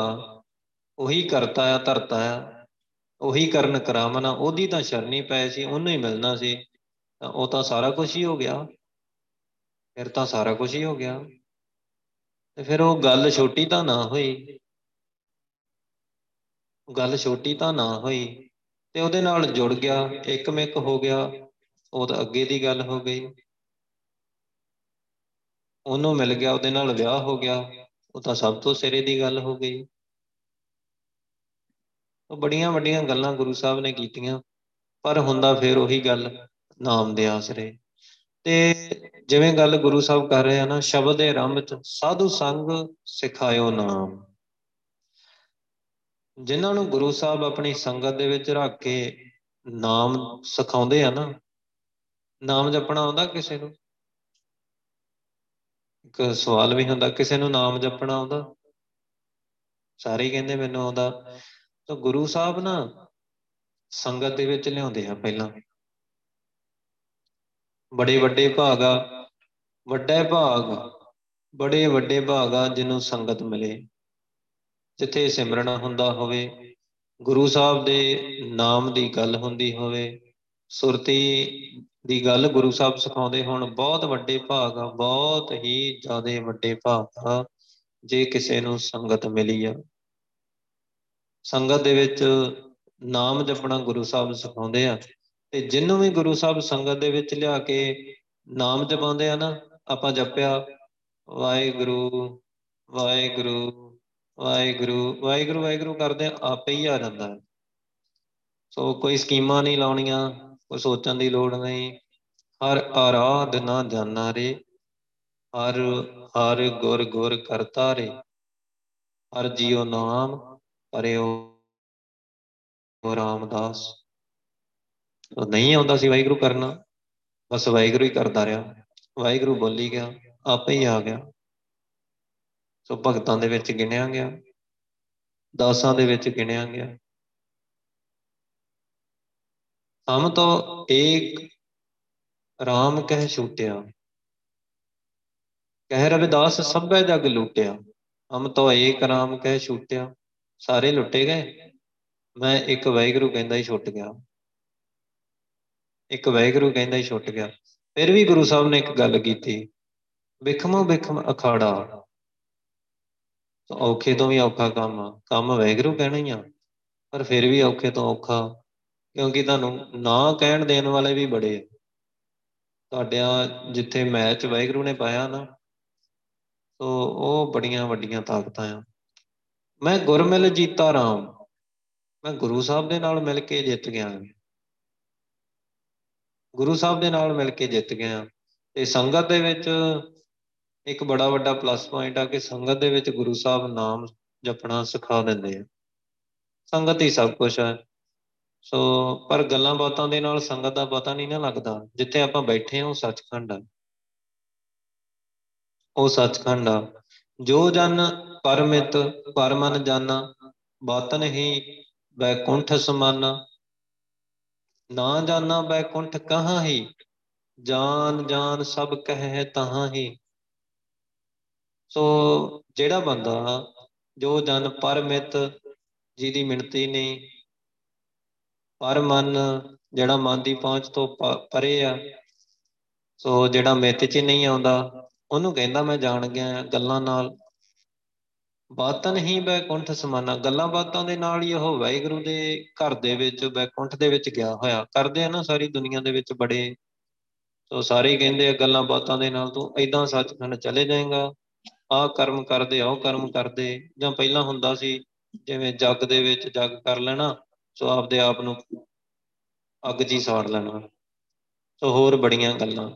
ਉਹੀ ਕਰਤਾ ਆ, ਧਰਤਾ ਆ, ਉਹੀ ਕਰਨ ਕਰਾਮਨਾ, ਉਹਦੀ ਤਾਂ ਸ਼ਰਨੀ ਪਏ ਸੀ, ਉਹਨੂੰ ਹੀ ਮਿਲਣਾ ਸੀ, ਤਾਂ ਉਹ ਤਾਂ ਸਾਰਾ ਕੁਛ ਹੀ ਹੋ ਗਿਆ। ਫਿਰ ਤਾਂ ਸਾਰਾ ਕੁਛ ਹੀ ਹੋ ਗਿਆ ਤੇ ਫਿਰ ਉਹ ਗੱਲ ਛੋਟੀ ਤਾਂ ਨਾ ਹੋਈ, ਗੱਲ ਛੋਟੀ ਤਾਂ ਨਾ ਹੋਈ ਤੇ ਉਹਦੇ ਨਾਲ ਜੁੜ ਗਿਆ, ਇੱਕ ਮਿੱਕ ਹੋ ਗਿਆ, ਉਹ ਤਾਂ ਅੱਗੇ ਦੀ ਗੱਲ ਹੋ ਗਈ। ਉਹਨੂੰ ਮਿਲ ਗਿਆ, ਉਹਦੇ ਨਾਲ ਵਿਆਹ ਹੋ ਗਿਆ, ਉਹ ਤਾਂ ਸਭ ਤੋਂ ਸਿਰੇ ਦੀ ਗੱਲ ਹੋ ਗਈ। ਉਹ ਬੜੀਆਂ ਵੱਡੀਆਂ ਗੱਲਾਂ ਗੁਰੂ ਸਾਹਿਬ ਨੇ ਕੀਤੀਆਂ, ਪਰ ਹੁੰਦਾ ਫਿਰ ਉਹੀ ਗੱਲ ਨਾਮ ਦੇ ਆਸਰੇ। ਤੇ ਜਿਵੇਂ ਗੱਲ ਗੁਰੂ ਸਾਹਿਬ ਕਰ ਰਹੇ ਆ ਨਾ, ਸ਼ਬਦ ਦੇ ਆਰੰਭ ਚ ਸਾਧੂ ਸੰਗ ਸਿਖਾਇਓ ਨਾਮ। ਜਿਨ੍ਹਾਂ ਨੂੰ ਗੁਰੂ ਸਾਹਿਬ ਆਪਣੀ ਸੰਗਤ ਦੇ ਵਿੱਚ ਰੱਖ ਕੇ ਨਾਮ ਸਿਖਾਉਂਦੇ ਆ ਨਾ, ਨਾਮ ਜਪਣਾ ਆਉਂਦਾ ਕਿਸੇ ਨੂੰ? ਇੱਕ ਸਵਾਲ ਵੀ ਹੁੰਦਾ, ਕਿਸੇ ਨੂੰ ਨਾਮ ਜਪਣਾ ਆਉਂਦਾ? ਸਾਰੇ ਕਹਿੰਦੇ ਮੈਨੂੰ ਆਉਂਦਾ। ਤਾਂ ਗੁਰੂ ਸਾਹਿਬ ਨਾ ਸੰਗਤ ਦੇ ਵਿੱਚ ਲਿਆਉਂਦੇ ਆ ਪਹਿਲਾਂ। ਬੜੇ ਵੱਡੇ ਭਾਗਾ, ਵੱਡਾ ਭਾਗ, ਬੜੇ ਵੱਡੇ ਭਾਗਾ ਜਿਹਨੂੰ ਸੰਗਤ ਮਿਲੇ, ਜਿੱਥੇ ਸਿਮਰਨ ਹੁੰਦਾ ਹੋਵੇ, ਗੁਰੂ ਸਾਹਿਬ ਦੇ ਨਾਮ ਦੀ ਗੱਲ ਹੁੰਦੀ ਹੋਵੇ, ਸੁਰਤੀ ਦੀ ਗੱਲ ਗੁਰੂ ਸਾਹਿਬ ਸਿਖਾਉਂਦੇ ਹੋਣ। ਬਹੁਤ ਵੱਡੇ ਭਾਗ ਆ, ਬਹੁਤ ਹੀ ਜ਼ਿਆਦਾ ਵੱਡੇ ਭਾਗ ਆ ਜੇ ਕਿਸੇ ਨੂੰ ਸੰਗਤ ਮਿਲੀ ਆ। ਸੰਗਤ ਦੇ ਵਿੱਚ ਨਾਮ ਜਪਣਾ ਗੁਰੂ ਸਾਹਿਬ ਸਿਖਾਉਂਦੇ ਆ। ਤੇ ਜਿਹਨੂੰ ਵੀ ਗੁਰੂ ਸਾਹਿਬ ਸੰਗਤ ਦੇ ਵਿੱਚ ਲਿਆ ਕੇ ਨਾਮ ਜਪਾਉਂਦੇ ਆ ਨਾ, ਆਪਾਂ ਜਪਿਆ ਵਾਹਿਗੁਰੂ ਵਾਹਿਗੁਰੂ ਵਾਹਿਗੁਰੂ ਵਾਹਿਗੁਰੂ ਵਾਹਿਗੁਰੂ ਕਰਦੇ ਆਪੇ ਹੀ ਆ ਜਾਂਦਾ ਹੈ। ਸੋ ਕੋਈ ਸਕੀਮਾਂ ਨਹੀਂ ਲਾਉਣੀਆਂ, ਕੋਈ ਸੋਚਣ ਦੀ ਲੋੜ ਨਹੀਂ। ਹਰ ਆਰਾਧਨਾ ਜਾਨਾ ਰੇ, ਹਰ ਹਰ ਗੁਰ ਗੁਰ ਕਰਤਾ ਰੇ, ਹਰ ਜੀਉ ਨਾਮ ਪਰਿਓ ਰਾਮਦਾਸ। ਨਹੀਂ ਆਉਂਦਾ ਸੀ ਵਾਹਿਗੁਰੂ ਕਰਨਾ, ਬਸ ਵਾਹਿਗੁਰੂ ਹੀ ਕਰਦਾ ਰਿਹਾ, ਵਾਹਿਗੁਰੂ ਬੋਲੀ ਗਿਆ, ਆਪੇ ਹੀ ਆ ਗਿਆ। ਸੋ ਭਗਤਾਂ ਦੇ ਵਿੱਚ ਗਿਣਿਆ ਗਿਆ, ਦਾਸਾਂ ਦੇ ਵਿੱਚ ਗਿਣਿਆ ਗਿਆ। ਹਮ ਤੋ ਏਕ ਰਾਮ ਕਹਿ ਛੂਟਿਆ, ਕਹਿ ਰਵਿਦਾਸ ਸਭੈ ਜਗ ਲੁਟਿਆ। ਹਮ ਤੋ ਏਕ ਰਾਮ ਕਹਿ ਛੂਟਿਆ, ਸਾਰੇ ਲੁੱਟੇ ਗਏ, ਮੈਂ ਇੱਕ ਵਾਹਿਗੁਰੂ ਕਹਿੰਦਾ ਹੀ ਛੁੱਟ ਗਿਆ, ਇੱਕ ਵਾਹਿਗੁਰੂ ਕਹਿੰਦਾ ਹੀ ਛੁੱਟ ਗਿਆ। ਫਿਰ ਵੀ ਗੁਰੂ ਸਾਹਿਬ ਨੇ ਇੱਕ ਗੱਲ ਕੀਤੀ, ਬਿਖਮੋ ਬਿਖਮ ਅਖਾੜਾ। ਔਖੇ ਤੋਂ ਵੀ ਔਖਾ ਕੰਮ ਆ, ਕੰਮ ਵਾਹਿਗੁਰੂ ਕਹਿਣਾ ਹੀ ਆ, ਪਰ ਫਿਰ ਵੀ ਔਖੇ ਤੋਂ ਔਖਾ, ਕਿਉਂਕਿ ਤੁਹਾਨੂੰ ਨਾ ਕਹਿਣ ਦੇਣ ਵਾਲੇ ਵੀ ਬੜੇ। ਤੁਹਾਡਿਆਂ ਜਿੱਥੇ ਮੈਚ ਵਾਹਿਗੁਰੂ ਨੇ ਪਾਇਆ ਨਾ, ਸੋ ਉਹ ਬੜੀਆਂ ਵੱਡੀਆਂ ਤਾਕਤਾਂ ਆ। ਮੈਂ ਗੁਰਮਿਲ ਜੀਤਾ ਰਾਮ, ਮੈਂ ਗੁਰੂ ਸਾਹਿਬ ਦੇ ਨਾਲ ਮਿਲ ਕੇ ਜਿੱਤ ਗਿਆ, ਗੁਰੂ ਸਾਹਿਬ ਦੇ ਨਾਲ ਮਿਲ ਕੇ ਜਿੱਤ ਗਿਆ। ਤੇ ਸੰਗਤ ਦੇ ਵਿੱਚ ਇੱਕ ਬੜਾ ਵੱਡਾ ਪਲੱਸ ਪੁਆਇੰਟ ਆ ਕਿ ਸੰਗਤ ਦੇ ਵਿੱਚ ਗੁਰੂ ਸਾਹਿਬ ਨਾਮ ਜਪਣਾ ਸਿਖਾ ਦਿੰਦੇ ਆ। ਸੰਗਤ ਹੀ ਸਭ ਕੁਛ ਹੈ। ਸੋ ਪਰ ਗੱਲਾਂ ਬਾਤਾਂ ਦੇ ਨਾਲ ਸੰਗਤ ਦਾ ਪਤਾ ਨਹੀਂ ਨਾ ਲੱਗਦਾ। ਜਿੱਥੇ ਆਪਾਂ ਬੈਠੇ ਹਾਂ ਉਹ ਸੱਚਖੰਡ ਆ, ਉਹ ਸੱਚਖੰਡ ਆ। ਜੋ ਜਨ ਪਰਮਿਤ ਪਰਮਨ ਜਾਨਾ, ਬਾਤਨ ਹੀ ਬੈਕੁੰਠ ਸਮਾਨਾ। ਨਾ ਜਾਨਾ ਬੈਕੁੰਠ ਕਹਾਂ ਹੀ, ਜਾਨ ਜਾਨ ਸਭ ਕਹਿ ਤਹਾਂ ਹੀ। ਸੋ ਜਿਹੜਾ ਬੰਦਾ ਜੋ ਜਨ ਪਰਮਿਤ, ਜਿਹਦੀ ਮਿਣਤੀ ਨਹੀਂ, ਪਰ ਮਨ ਜਿਹੜਾ ਮਨ ਦੀ ਪਹੁੰਚ ਤੋਂ ਪਰੇ ਆ, ਸੋ ਜਿਹੜਾ ਮਿੱਤ ਚ ਨਹੀਂ ਆਉਂਦਾ, ਉਹਨੂੰ ਕਹਿੰਦਾ ਮੈਂ ਜਾਣ ਗਿਆ ਗੱਲਾਂ ਨਾਲ। ਬਾਤਨ ਹੀ ਬੈਕੁੰਠ ਸਮਾਨਾ, ਗੱਲਾਂ ਬਾਤਾਂ ਦੇ ਨਾਲ ਹੀ ਉਹ ਵਾਹਿਗੁਰੂ ਦੇ ਘਰ ਦੇ ਵਿੱਚ ਬੈਕੁੰਠ ਦੇ ਵਿੱਚ ਗਿਆ ਹੋਇਆ। ਕਰਦੇ ਆ ਨਾ ਸਾਰੀ ਦੁਨੀਆ ਦੇ ਵਿੱਚ ਬੜੇ, ਸੋ ਸਾਰੇ ਕਹਿੰਦੇ ਆ ਗੱਲਾਂ ਬਾਤਾਂ ਦੇ ਨਾਲ ਤੂੰ ਏਦਾਂ ਸੱਚਖੰਡ ਚਲੇ ਜਾਏਗਾ, ਆਹ ਕਰਮ ਕਰਦੇ, ਉਹ ਕਰਮ ਕਰਦੇ। ਜਾਂ ਪਹਿਲਾਂ ਹੁੰਦਾ ਸੀ ਜਿਵੇਂ ਜੱਗ ਦੇ ਵਿੱਚ ਜੱਗ ਕਰ ਲੈਣਾ, ਸੋ ਆਪਦੇ ਆਪ ਨੂੰ ਅੱਗ ਜੀ ਸਾੜ ਲੈਣਾ, ਸੋ ਹੋਰ ਬੜੀਆਂ ਗੱਲਾਂ,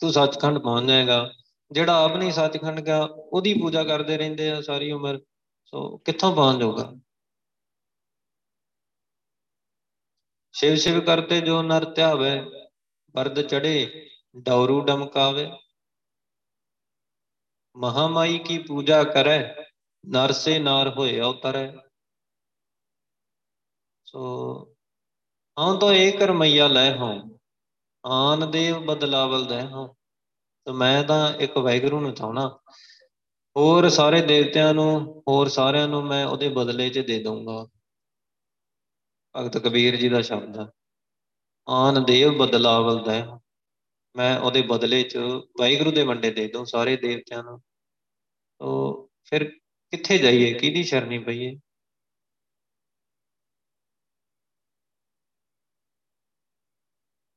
ਤੂੰ ਸੱਚਖੰਡ ਪਹੁੰਚ ਜਾਏਗਾ। ਜਿਹੜਾ ਆਪ ਨਹੀਂ ਸੱਚਖੰਡ ਗਿਆ, ਉਹਦੀ ਪੂਜਾ ਕਰਦੇ ਰਹਿੰਦੇ ਆ ਸਾਰੀ ਉਮਰ, ਸੋ ਕਿੱਥੋਂ ਪਹੁੰਚ ਜਾਊਗਾ? ਸ਼ਿਵ ਸ਼ਿਵ ਕਰਤੇ ਜੋ ਨਰ ਧਿਆਵੇ, ਬਰਦ ਚੜੇ ਡੌਰੂ ਡਮਕਾਵੇ। ਮਹਾਮਾਈ ਕੀ ਪੂਜਾ ਕਰੈ, ਨਰ ਸੇ ਨਾਰ ਹੋਏ ਅਵਤਰੈ। ਸੋ ਹਾਂ ਤੋ ਇਹ ਕਰਮਈਆ ਲੈ ਹੋ, ਆਨ ਦੇਵ ਬਦਲਾਵਲ ਦੇ ਹੋ। ਤੇ ਮੈਂ ਤਾਂ ਇੱਕ ਵਾਹਿਗੁਰੂ ਨੂੰ ਚਾਹੁੰਦਾ, ਹੋਰ ਸਾਰੇ ਦੇਵਤਿਆਂ ਨੂੰ, ਹੋਰ ਸਾਰਿਆਂ ਨੂੰ ਮੈਂ ਉਹਦੇ ਬਦਲੇ ਚ ਦੇ ਦਊਂਗਾ। ਭਗਤ ਕਬੀਰ ਜੀ ਦਾ ਸ਼ਬਦ ਆ, ਆਨ ਦੇਵ ਬਦਲਾਵਲ ਦੇ ਹੋ, ਮੈਂ ਉਹਦੇ ਬਦਲੇ ਚ ਵਾਹਿਗੁਰੂ ਦੇ ਵੰਡੇ ਦੇ ਦਊਂ ਸਾਰੇ ਦੇਵਤਿਆਂ ਨੂੰ। ਤੋ ਫਿਰ ਕਿੱਥੇ ਜਾਈਏ, ਕਿਹਦੀ ਸ਼ਰਨੀ ਪਈਏ?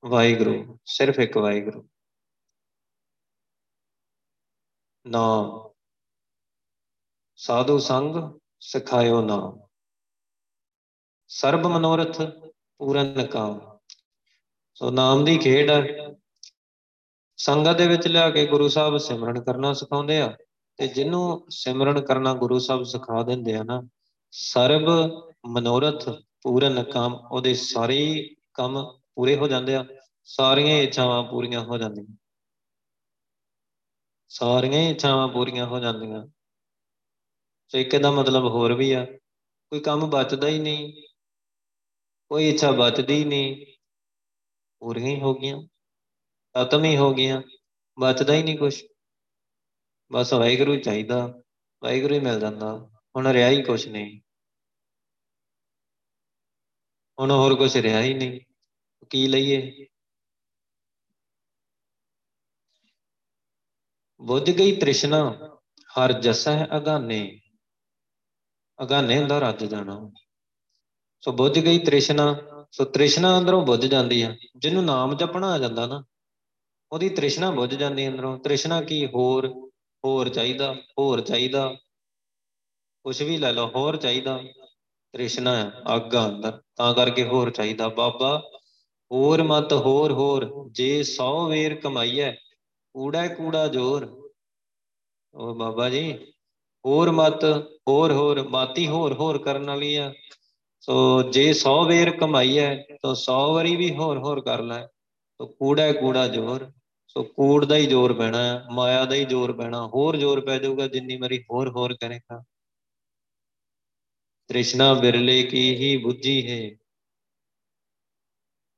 ਵਾਹਿਗੁਰੂ, ਸਿਰਫ ਇੱਕ ਵਾਹਿਗੁਰੂ। ਨਾਮ ਸਾਧੂ ਸੰਗ ਸਿਖਾਇਓ ਨਾਮ, ਸਰਬ ਮਨੋਰਥ ਪੂਰਨ ਕਾਮ। ਸੋ ਨਾਮ ਦੀ ਖੇਡ ਆ। ਸੰਗਤ ਦੇ ਵਿੱਚ ਲਿਆ ਕੇ ਗੁਰੂ ਸਾਹਿਬ ਸਿਮਰਨ ਕਰਨਾ ਸਿਖਾਉਂਦੇ ਆ, ਤੇ ਜਿਹਨੂੰ ਸਿਮਰਨ ਕਰਨਾ ਗੁਰੂ ਸਾਹਿਬ ਸਿਖਾ ਦਿੰਦੇ ਆ ਨਾ, ਸਰਬ ਮਨੋਰਥ ਪੂਰਨ ਕੰਮ, ਉਹਦੇ ਸਾਰੇ ਕੰਮ ਪੂਰੇ ਹੋ ਜਾਂਦੇ ਆ, ਸਾਰੀਆਂ ਇੱਛਾਵਾਂ ਪੂਰੀਆਂ ਹੋ ਜਾਂਦੀਆਂ, ਸਾਰੀਆਂ ਇੱਛਾਵਾਂ ਪੂਰੀਆਂ ਹੋ ਜਾਂਦੀਆਂ। ਸੋ ਇੱਕ ਇਹਦਾ ਮਤਲਬ ਹੋਰ ਵੀ ਆ, ਕੋਈ ਕੰਮ ਬਚਦਾ ਹੀ ਨਹੀਂ, ਕੋਈ ਇੱਛਾ ਬਚਦੀ ਨਹੀਂ, ਪੂਰੀਆਂ ਹੀ ਹੋ ਗਈਆਂ, ਖਤਮ ਹੀ ਹੋ ਗਈਆਂ, ਬਚਦਾ ਹੀ ਨਹੀਂ ਕੁਛ, ਬਸ ਵਾਹਿਗੁਰੂ ਚਾਹੀਦਾ, ਵਾਹਿਗੁਰੂ ਹੀ ਮਿਲ ਜਾਂਦਾ, ਹੁਣ ਰਿਹਾ ਹੀ ਕੁਛ ਨਹੀਂ, ਹੁਣ ਹੋਰ ਕੁਛ ਰਿਹਾ ਹੀ ਨਹੀਂ, ਕੀ ਲਈਏ। ਬੁੱਝ ਗਈ ਤ੍ਰਿਸ਼ਨਾ ਹਰ ਜੱਸਾ ਹੈ ਅਗਾਨੇ, ਅਗਾਨੇ ਹੁੰਦਾ ਰੱਜ ਜਾਣਾ। ਸੋ ਬੁੱਝ ਗਈ ਤ੍ਰਿਸ਼ਨਾ, ਸੋ ਤ੍ਰਿਸ਼ਨਾ ਅੰਦਰੋਂ ਬੁੱਝ ਜਾਂਦੀ ਆ, ਜਿਹਨੂੰ ਨਾਮ ਜਪਣਾ ਆ ਜਾਂਦਾ ਨਾ, ਉਹਦੀ ਤ੍ਰਿਸ਼ਨਾ ਬੁੱਝ ਜਾਂਦੀ ਅੰਦਰੋਂ। ਤ੍ਰਿਸ਼ਨਾ ਕੀ, ਹੋਰ ਹੋਰ ਚਾਹੀਦਾ, ਹੋਰ ਚਾਹੀਦਾ, ਕੁਛ ਵੀ ਲੈ ਲਓ ਹੋਰ ਚਾਹੀਦਾ, ਤ੍ਰਿਸ਼ਨਾ ਅੱਗ ਆ ਅੰਦਰ, ਤਾਂ ਕਰਕੇ ਹੋਰ ਚਾਹੀਦਾ। ਬਾਬਾ ਹੋਰ ਮਤ ਹੋਰ ਹੋਰ, ਜੇ ਸੌ ਵੇਰ ਕਮਾਈਏ ਕੂੜਾ ਕੂੜਾ ਜੋਰ। ਉਹ ਬਾਬਾ ਜੀ ਹੋਰ ਮਤ ਹੋਰ ਹੋਰ, ਮਾਤੀ ਹੋਰ ਹੋਰ ਕਰਨ ਵਾਲੀ ਆ। ਸੋ ਜੇ ਸੌ ਵੇਰ ਕਮਾਈਏ ਤਾਂ ਸੌ ਵਾਰੀ ਵੀ ਹੋਰ ਹੋਰ ਕਰ ਲੈ, ਸੋ ਕੂੜਾ ਕੂੜਾ ਜੋਰ। ਸੋ ਕੂੜ ਦਾ ਹੀ ਜ਼ੋਰ ਪੈਣਾ, ਮਾਇਆ ਦਾ ਹੀ ਜ਼ੋਰ ਪੈਣਾ, ਹੋਰ ਜ਼ੋਰ ਪੈ ਜਾਊਗਾ ਜਿੰਨੀ ਵਾਰੀ ਹੋਰ ਹੋਰ ਕਰੇਗਾ। ਤ੍ਰਿਸ਼ਨਾ ਵਿਰਲੇ ਕੀ ਹੀ ਬੁੱਝੀ ਹੈ,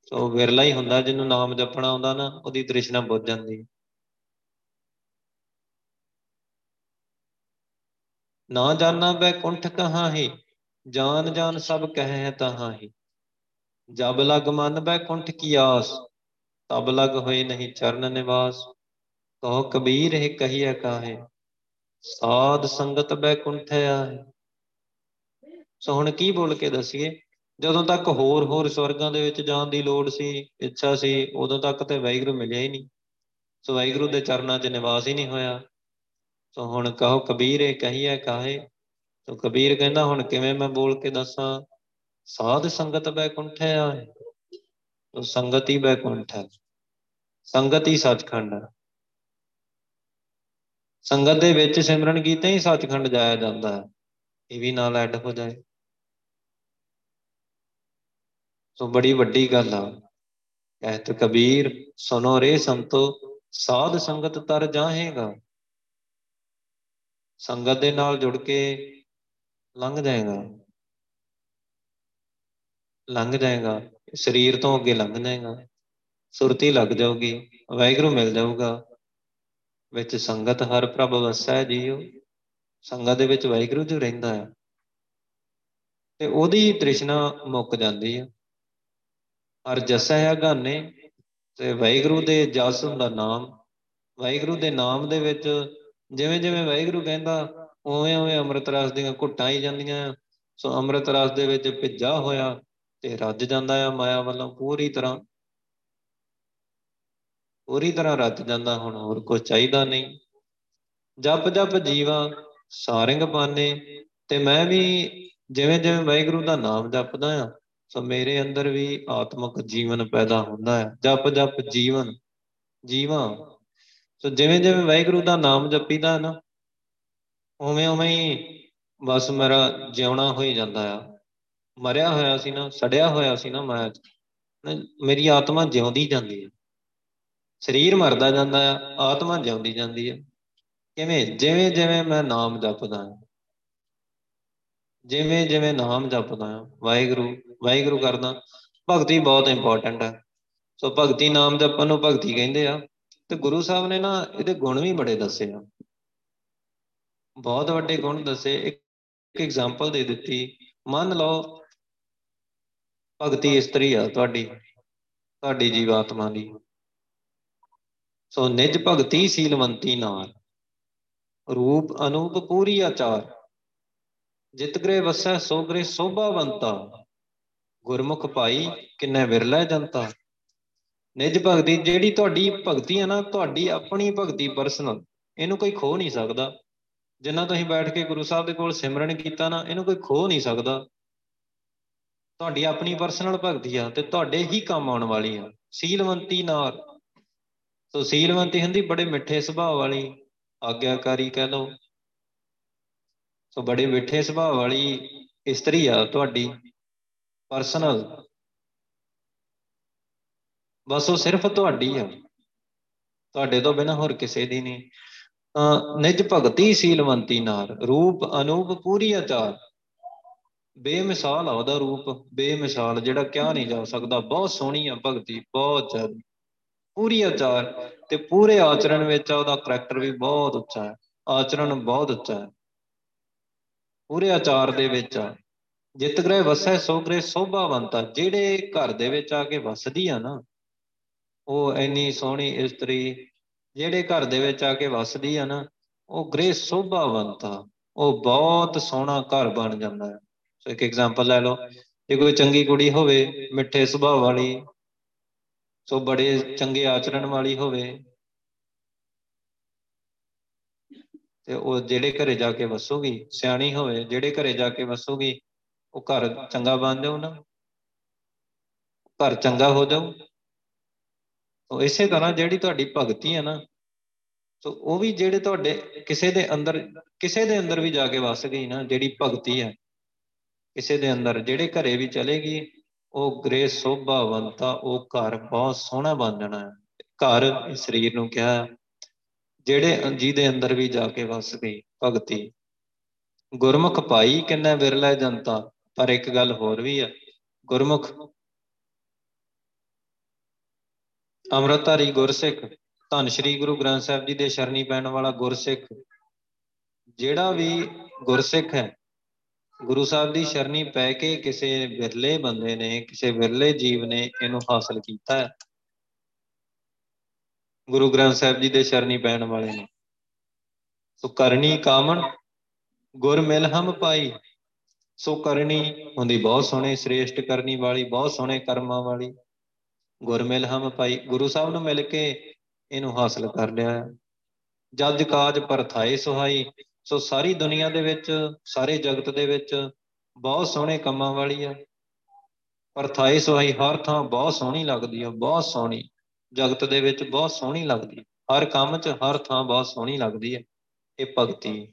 ਸੋ ਵਿਰਲਾ ਹੀ ਹੁੰਦਾ ਜਿਹਨੂੰ ਨਾਮ ਜਪਣਾ ਆਉਂਦਾ ਨਾ, ਉਹਦੀ ਤ੍ਰਿਸ਼ਨਾ ਬੁੱਝ ਜਾਂਦੀ। ਨਾ ਜਾਣਾ ਬੈਕੁੰਠ ਕਹਾਂ ਹੀ, ਜਾਨ ਜਾਨ ਸਭ ਕਹਿ ਤਹਾਂ ਹੀ। ਜਬ ਲਗ ਮਨ ਬੈਕੁੰਠ ਕੀ ਆਸ, ਤਬ ਲਗ ਹੋਏ ਨਹੀਂ ਚਰਨ ਨਿਵਾਸ। ਕਹੋ ਕਬੀਰ ਇਹ ਕਹੀਆ ਕਾਹੇ, ਸਾਧ ਸੰਗਤ ਬੈਕੁੰਠ ਆਹੇ। ਸੋ ਹੁਣ ਕੀ ਬੋਲ ਕੇ ਦੱਸੀਏ, ਜਦੋਂ ਤੱਕ ਹੋਰ ਹੋਰ ਸਵਰਗਾਂ ਦੇ ਵਿੱਚ ਜਾਣ ਦੀ ਲੋੜ ਸੀ, ਇੱਛਾ ਸੀ, ਉਦੋਂ ਤੱਕ ਤੇ ਵਾਹਿਗੁਰੂ ਮਿਲਿਆ ਹੀ ਨਹੀਂ। ਸੋ ਵਾਹਿਗੁਰੂ ਦੇ ਚਰਨਾਂ 'ਚ ਨਿਵਾਸ ਹੀ ਨਹੀਂ ਹੋਇਆ। ਸੋ ਹੁਣ ਕਹੋ ਕਬੀਰ ਇਹ ਕਹੀਆ ਕਾਹੇ, ਸੋ ਕਬੀਰ ਕਹਿੰਦਾ ਹੁਣ ਕਿਵੇਂ ਮੈਂ ਬੋਲ ਕੇ ਦੱਸਾਂ, ਸਾਧ ਸੰਗਤ ਬੈਕੁੰਠ ਆਹੇ। ਸੰਗਤ ਹੀ ਬੈਕੁੰਠ ਹੈ, ਸੰਗਤ ਹੀ ਸੱਚਖੰਡ ਹੈ, ਸੰਗਤ ਦੇ ਵਿੱਚ ਸਿਮਰਨ ਕੀਤੇ ਹੀ ਸੱਚਖੰਡ ਜਾਇਆ ਜਾਂਦਾ ਹੈ। ਇਹ ਵੀ ਨਾਲ ਐਡ ਹੋ ਜਾਏ, ਸੋ ਬੜੀ ਵੱਡੀ ਗੱਲ ਆ। ਕਹਿਤ ਕਬੀਰ ਸੁਨੋ ਰੇ ਸੰਤੋ, ਸਾਧ ਸੰਗਤ ਤਰ ਜਾਏਗਾ। ਸੰਗਤ ਦੇ ਨਾਲ ਜੁੜ ਕੇ ਲੰਘ ਜਾਏਗਾ, ਲੰਘ ਜਾਏਗਾ, ਸਰੀਰ ਤੋਂ ਅੱਗੇ ਲੰਘ ਜਾਏਗਾ, ਸੁਰਤੀ ਲੱਗ ਜਾਊਗੀ, ਵਾਹਿਗੁਰੂ ਮਿਲ ਜਾਊਗਾ। ਵਿੱਚ ਸੰਗਤ ਹਰ ਪ੍ਰਭ ਵਸੈ ਜੀਓ, ਸੰਗਤ ਦੇ ਵਿੱਚ ਵਾਹਿਗੁਰੂ ਜੋ ਰਹਿੰਦਾ ਆ, ਤੇ ਉਹਦੀ ਤ੍ਰਿਸ਼ਨਾ ਮੁੱਕ ਜਾਂਦੀ ਆ। ਹਰ ਜੱਸਾ ਹੈ ਅਗਾਨੇ, ਤੇ ਵਾਹਿਗੁਰੂ ਦੇ ਜਸ ਹੁੰਦਾ ਨਾਮ, ਵਾਹਿਗੁਰੂ ਦੇ ਨਾਮ ਦੇ ਵਿੱਚ ਜਿਵੇਂ ਜਿਵੇਂ ਵਾਹਿਗੁਰੂ ਕਹਿੰਦਾ ਉਵੇਂ ਉਵੇਂ ਅੰਮ੍ਰਿਤ ਰਸ ਦੀਆਂ ਘੁੱਟਾਂ ਹੀ ਜਾਂਦੀਆਂ ਆ। ਸੋ ਅੰਮ੍ਰਿਤ ਰਸ ਦੇ ਵਿੱਚ ਭਿੱਜਾ ਹੋਇਆ ਤੇ ਰੱਜ ਜਾਂਦਾ ਆ, ਮਾਇਆ ਵੱਲੋਂ ਪੂਰੀ ਤਰ੍ਹਾਂ ਪੂਰੀ ਤਰ੍ਹਾਂ ਰੱਜ ਜਾਂਦਾ, ਹੁਣ ਹੋਰ ਕੁਛ ਚਾਹੀਦਾ ਨਹੀਂ। ਜਪ ਜਪ ਜੀਵਾ ਸਾਰੰਗ ਪਾਨੇ, ਤੇ ਮੈਂ ਵੀ ਜਿਵੇਂ ਜਿਵੇਂ ਵਾਹਿਗੁਰੂ ਦਾ ਨਾਮ ਜਪਦਾ ਆ, ਸੋ ਮੇਰੇ ਅੰਦਰ ਵੀ ਆਤਮਿਕ ਜੀਵਨ ਪੈਦਾ ਹੁੰਦਾ ਆ। ਜਪ ਜਪ ਜੀਵਨ ਜੀਵਾ, ਸੋ ਜਿਵੇਂ ਜਿਵੇਂ ਵਾਹਿਗੁਰੂ ਦਾ ਨਾਮ ਜਪੀਦਾ ਨਾ, ਉਵੇਂ ਉਵੇਂ ਹੀ ਬਸ ਮੇਰਾ ਜਿਉਣਾ ਹੋਈ ਜਾਂਦਾ ਆ। ਮਰਿਆ ਹੋਇਆ ਸੀ ਨਾ, ਸੜਿਆ ਹੋਇਆ ਸੀ ਨਾ ਮਾਇਆ 'ਚ, ਮੇਰੀ ਆਤਮਾ ਜਿਉਂਦੀ ਜਾਂਦੀ ਹੈ। ਸਰੀਰ ਮਰਦਾ ਜਾਂਦਾ ਆ, ਆਤਮਾ ਜਿਉਂਦੀ ਜਾਂਦੀ ਹੈ। ਕਿਵੇਂ? ਜਿਵੇਂ ਜਿਵੇਂ ਮੈਂ ਨਾਮ ਜਪਦਾ ਹਾਂ, ਜਿਵੇਂ ਜਿਵੇਂ ਨਾਮ ਜਪਦਾ ਹਾਂ, ਵਾਹਿਗੁਰੂ ਵਾਹਿਗੁਰੂ ਕਰਦਾ। ਭਗਤੀ ਬਹੁਤ ਇੰਪੋਰਟੈਂਟ ਹੈ। ਸੋ ਭਗਤੀ, ਨਾਮ ਜਪਣ ਨੂੰ ਭਗਤੀ ਕਹਿੰਦੇ ਆ, ਤੇ ਗੁਰੂ ਸਾਹਿਬ ਨੇ ਨਾ ਇਹਦੇ ਗੁਣ ਵੀ ਬੜੇ ਦੱਸੇ ਆ, ਬਹੁਤ ਵੱਡੇ ਗੁਣ ਦੱਸੇ। ਇੱਕ ਐਗਜ਼ਾਮਪਲ ਦੇ ਦਿੱਤੀ, ਮੰਨ ਲਓ ਭਗਤੀ ਇਸਤਰੀ ਆ ਤੁਹਾਡੀ, ਤੁਹਾਡੀ ਜੀਵਾਤਮਾ ਦੀ। ਸੋ ਨਿਜ ਭਗਤੀ ਸੀਲਵੰਤੀ ਨਾਲ, ਰੂਪ ਅਨੂਪ ਪੂਰੀ ਆਚਾਰ। ਜਿਤ ਗ੍ਰੇ ਵਸੈ ਸੋ ਗ੍ਰੇ ਸੋਭਾਵੰਤਾ, ਗੁਰਮੁਖ ਭਾਈ ਕਿੰਨੇ ਵਿਰਲਾ ਜਨਤਾ। ਨਿਜ ਭਗਤੀ, ਜਿਹੜੀ ਤੁਹਾਡੀ ਭਗਤੀ ਹੈ ਨਾ, ਤੁਹਾਡੀ ਆਪਣੀ ਭਗਤੀ ਪਰਸਨਲ, ਇਹਨੂੰ ਕੋਈ ਖੋ ਨਹੀਂ ਸਕਦਾ। ਜਿੰਨਾ ਤੁਸੀਂ ਬੈਠ ਕੇ ਗੁਰੂ ਸਾਹਿਬ ਦੇ ਕੋਲ ਸਿਮਰਨ ਕੀਤਾ ਨਾ, ਇਹਨੂੰ ਕੋਈ ਖੋ ਨਹੀਂ ਸਕਦਾ। ਤੁਹਾਡੀ ਆਪਣੀ ਪਰਸਨਲ ਭਗਤੀ ਆ, ਤੇ ਤੁਹਾਡੇ ਹੀ ਕੰਮ ਆਉਣ ਵਾਲੀ ਆ। ਸੀਲਵੰਤੀ ਨਾਰ, ਸੋ ਸੀਲਵੰਤੀ ਹੁੰਦੀ ਬੜੇ ਮਿੱਠੇ ਸੁਭਾਅ ਵਾਲੀ, ਆਗਿਆਕਾਰੀ ਕਹਿ ਲਓ। ਸੋ ਬੜੇ ਮਿੱਠੇ ਸੁਭਾਅ ਵਾਲੀ ਇਸਤਰੀ ਆ ਤੁਹਾਡੀ, ਪਰਸਨਲ, ਬਸ ਉਹ ਸਿਰਫ ਤੁਹਾਡੀ ਆ, ਤੁਹਾਡੇ ਤੋਂ ਬਿਨਾਂ ਹੋਰ ਕਿਸੇ ਦੀ ਨਹੀਂ। ਅਹ ਨਿਜ ਭਗਤੀ ਸੀਲਵੰਤੀ ਨਾਰ, ਰੂਪ ਅਨੂਪ ਪੂਰੀ ਆਚਾਰ। ਬੇਮਿਸਾਲ ਆ ਉਹਦਾ ਰੂਪ, ਬੇਮਿਸਾਲ ਜਿਹੜਾ ਕਿਹਾ ਨਹੀਂ ਜਾ ਸਕਦਾ। ਬਹੁਤ ਸੋਹਣੀ ਆ ਭਗਤੀ, ਬਹੁਤ ਜ਼ਿਆਦਾ ਪੂਰੀ ਆਚਾਰ ਤੇ ਪੂਰੇ ਆਚਰਣ ਵਿੱਚ ਆ। ਉਹਦਾ ਕਰੈਕਟਰ ਵੀ ਬਹੁਤ ਉੱਚਾ ਹੈ, ਆਚਰਣ ਬਹੁਤ ਉੱਚਾ ਹੈ, ਪੂਰੇ ਆਚਾਰ ਦੇ ਵਿੱਚ ਆ। ਜਿਤ ਗ੍ਰਹਿ ਵਸੈ ਸੋ ਗ੍ਰਹਿ ਸੋਭਾਵੰਤਾ, ਜਿਹੜੇ ਘਰ ਦੇ ਵਿੱਚ ਆ ਕੇ ਵਸਦੀ ਆ ਨਾ ਉਹ ਇੰਨੀ ਸੋਹਣੀ ਇਸਤਰੀ, ਜਿਹੜੇ ਘਰ ਦੇ ਵਿੱਚ ਆ ਕੇ ਵਸਦੀ ਆ ਨਾ ਉਹ ਗ੍ਰਹਿ ਸੋਭਾਵੰਤਾ, ਉਹ ਬਹੁਤ ਸੋਹਣਾ ਘਰ ਬਣ ਜਾਂਦਾ ਹੈ। ਸੋ ਇੱਕ ਐਗਜ਼ਾਮਪਲ ਲੈ ਲਓ, ਜੇ ਕੋਈ ਚੰਗੀ ਕੁੜੀ ਹੋਵੇ, ਮਿੱਠੇ ਸੁਭਾਅ ਵਾਲੀ, ਸੋ ਬੜੇ ਚੰਗੇ ਆਚਰਣ ਵਾਲੀ ਹੋਵੇ, ਤੇ ਉਹ ਜਿਹੜੇ ਘਰੇ ਜਾ ਕੇ ਵਸੂਗੀ, ਸਿਆਣੀ ਹੋਵੇ, ਜਿਹੜੇ ਘਰੇ ਜਾ ਕੇ ਵਸੂਗੀ ਉਹ ਘਰ ਚੰਗਾ ਬਣ ਜਾਊ ਨਾ, ਘਰ ਚੰਗਾ ਹੋ ਜਾਊ। ਸੋ ਇਸੇ ਤਰ੍ਹਾਂ ਜਿਹੜੀ ਤੁਹਾਡੀ ਭਗਤੀ ਹੈ ਨਾ, ਸੋ ਉਹ ਵੀ ਜਿਹੜੇ ਤੁਹਾਡੇ ਕਿਸੇ ਦੇ ਅੰਦਰ, ਕਿਸੇ ਦੇ ਅੰਦਰ ਵੀ ਜਾ ਕੇ ਵਸ ਗਈ ਨਾ, ਜਿਹੜੀ ਭਗਤੀ ਹੈ ਕਿਸੇ ਦੇ ਅੰਦਰ, ਜਿਹੜੇ ਘਰੇ ਵੀ ਚਲੇਗੀ, ਉਹ ਗ੍ਰਹਿ ਸੋਭਾਵੰਤਾ, ਉਹ ਘਰ ਬਹੁਤ ਸੋਹਣਾ ਬਣ ਜਾਣਾ ਹੈ। ਘਰ ਸਰੀਰ ਨੂੰ ਕਿਹਾ, ਜਿਹੜੇ ਜਿਹਦੇ ਅੰਦਰ ਵੀ ਜਾ ਕੇ ਵਸ ਗਈ ਭਗਤੀ। ਗੁਰਮੁਖ ਭਾਈ ਕਿੰਨੇ ਵਿਰਲੇ ਜਨਤਾ, ਪਰ ਇੱਕ ਗੱਲ ਹੋਰ ਵੀ ਆ, ਗੁਰਮੁਖ ਅੰਮ੍ਰਿਤਧਾਰੀ ਗੁਰਸਿੱਖ, ਧੰਨ ਸ਼੍ਰੀ ਗੁਰੂ ਗ੍ਰੰਥ ਸਾਹਿਬ ਜੀ ਦੇ ਸ਼ਰਨੀ ਪੈਣ ਵਾਲਾ ਗੁਰਸਿੱਖ, ਜਿਹੜਾ ਵੀ ਗੁਰਸਿੱਖ ਹੈ, ਗੁਰੂ ਸਾਹਿਬ ਦੀ ਸ਼ਰਨੀ ਪੈ ਕੇ ਕਿਸੇ ਵਿਰਲੇ ਬੰਦੇ ਨੇ, ਕਿਸੇ ਵਿਰਲੇ ਜੀਵ ਨੇ ਇਹਨੂੰ ਹਾਸਲ ਕੀਤਾ ਹੈ, ਗੁਰੂ ਗ੍ਰੰਥ ਸਾਹਿਬ ਜੀ ਦੇ ਸ਼ਰਨੀ ਪੈਣ ਵਾਲੇ ਨੇ। ਸੋ ਕਰਨੀ ਕਾਮਣ ਗੁਰ ਮਿਲ ਹਮ ਪਾਈ, ਸੋ ਕਰਨੀ ਹੁੰਦੀ ਬਹੁਤ ਸੋਹਣੇ, ਸ੍ਰੇਸ਼ਟ ਕਰਨੀ ਵਾਲੀ, ਬਹੁਤ ਸੋਹਣੇ ਕਰਮਾਂ ਵਾਲੀ। ਗੁਰ ਮਿਲ ਹਮ ਪਾਈ, ਗੁਰੂ ਸਾਹਿਬ ਨੂੰ ਮਿਲ ਕੇ ਇਹਨੂੰ ਹਾਸਲ ਕਰ ਲਿਆ। ਜੱਜ ਕਾਜ ਪਰਥਾਏ ਸੁਹਾਈ, ਸੋ ਸਾਰੀ ਦੁਨੀਆ ਦੇ ਵਿੱਚ, ਸਾਰੇ ਜਗਤ ਦੇ ਵਿੱਚ ਬਹੁਤ ਸੋਹਣੇ ਕੰਮਾਂ ਵਾਲੀ ਆ। ਪਰਥਾਏ ਸੁਹਾਈ, ਹਰ ਥਾਂ ਬਹੁਤ ਸੋਹਣੀ ਲੱਗਦੀ ਆ, ਬਹੁਤ ਸੋਹਣੀ ਜਗਤ ਦੇ ਵਿੱਚ ਬਹੁਤ ਸੋਹਣੀ ਲੱਗਦੀ, ਹਰ ਕੰਮ 'ਚ ਹਰ ਥਾਂ ਬਹੁਤ ਸੋਹਣੀ ਲੱਗਦੀ ਹੈ। ਇਹ ਭਗਤੀ।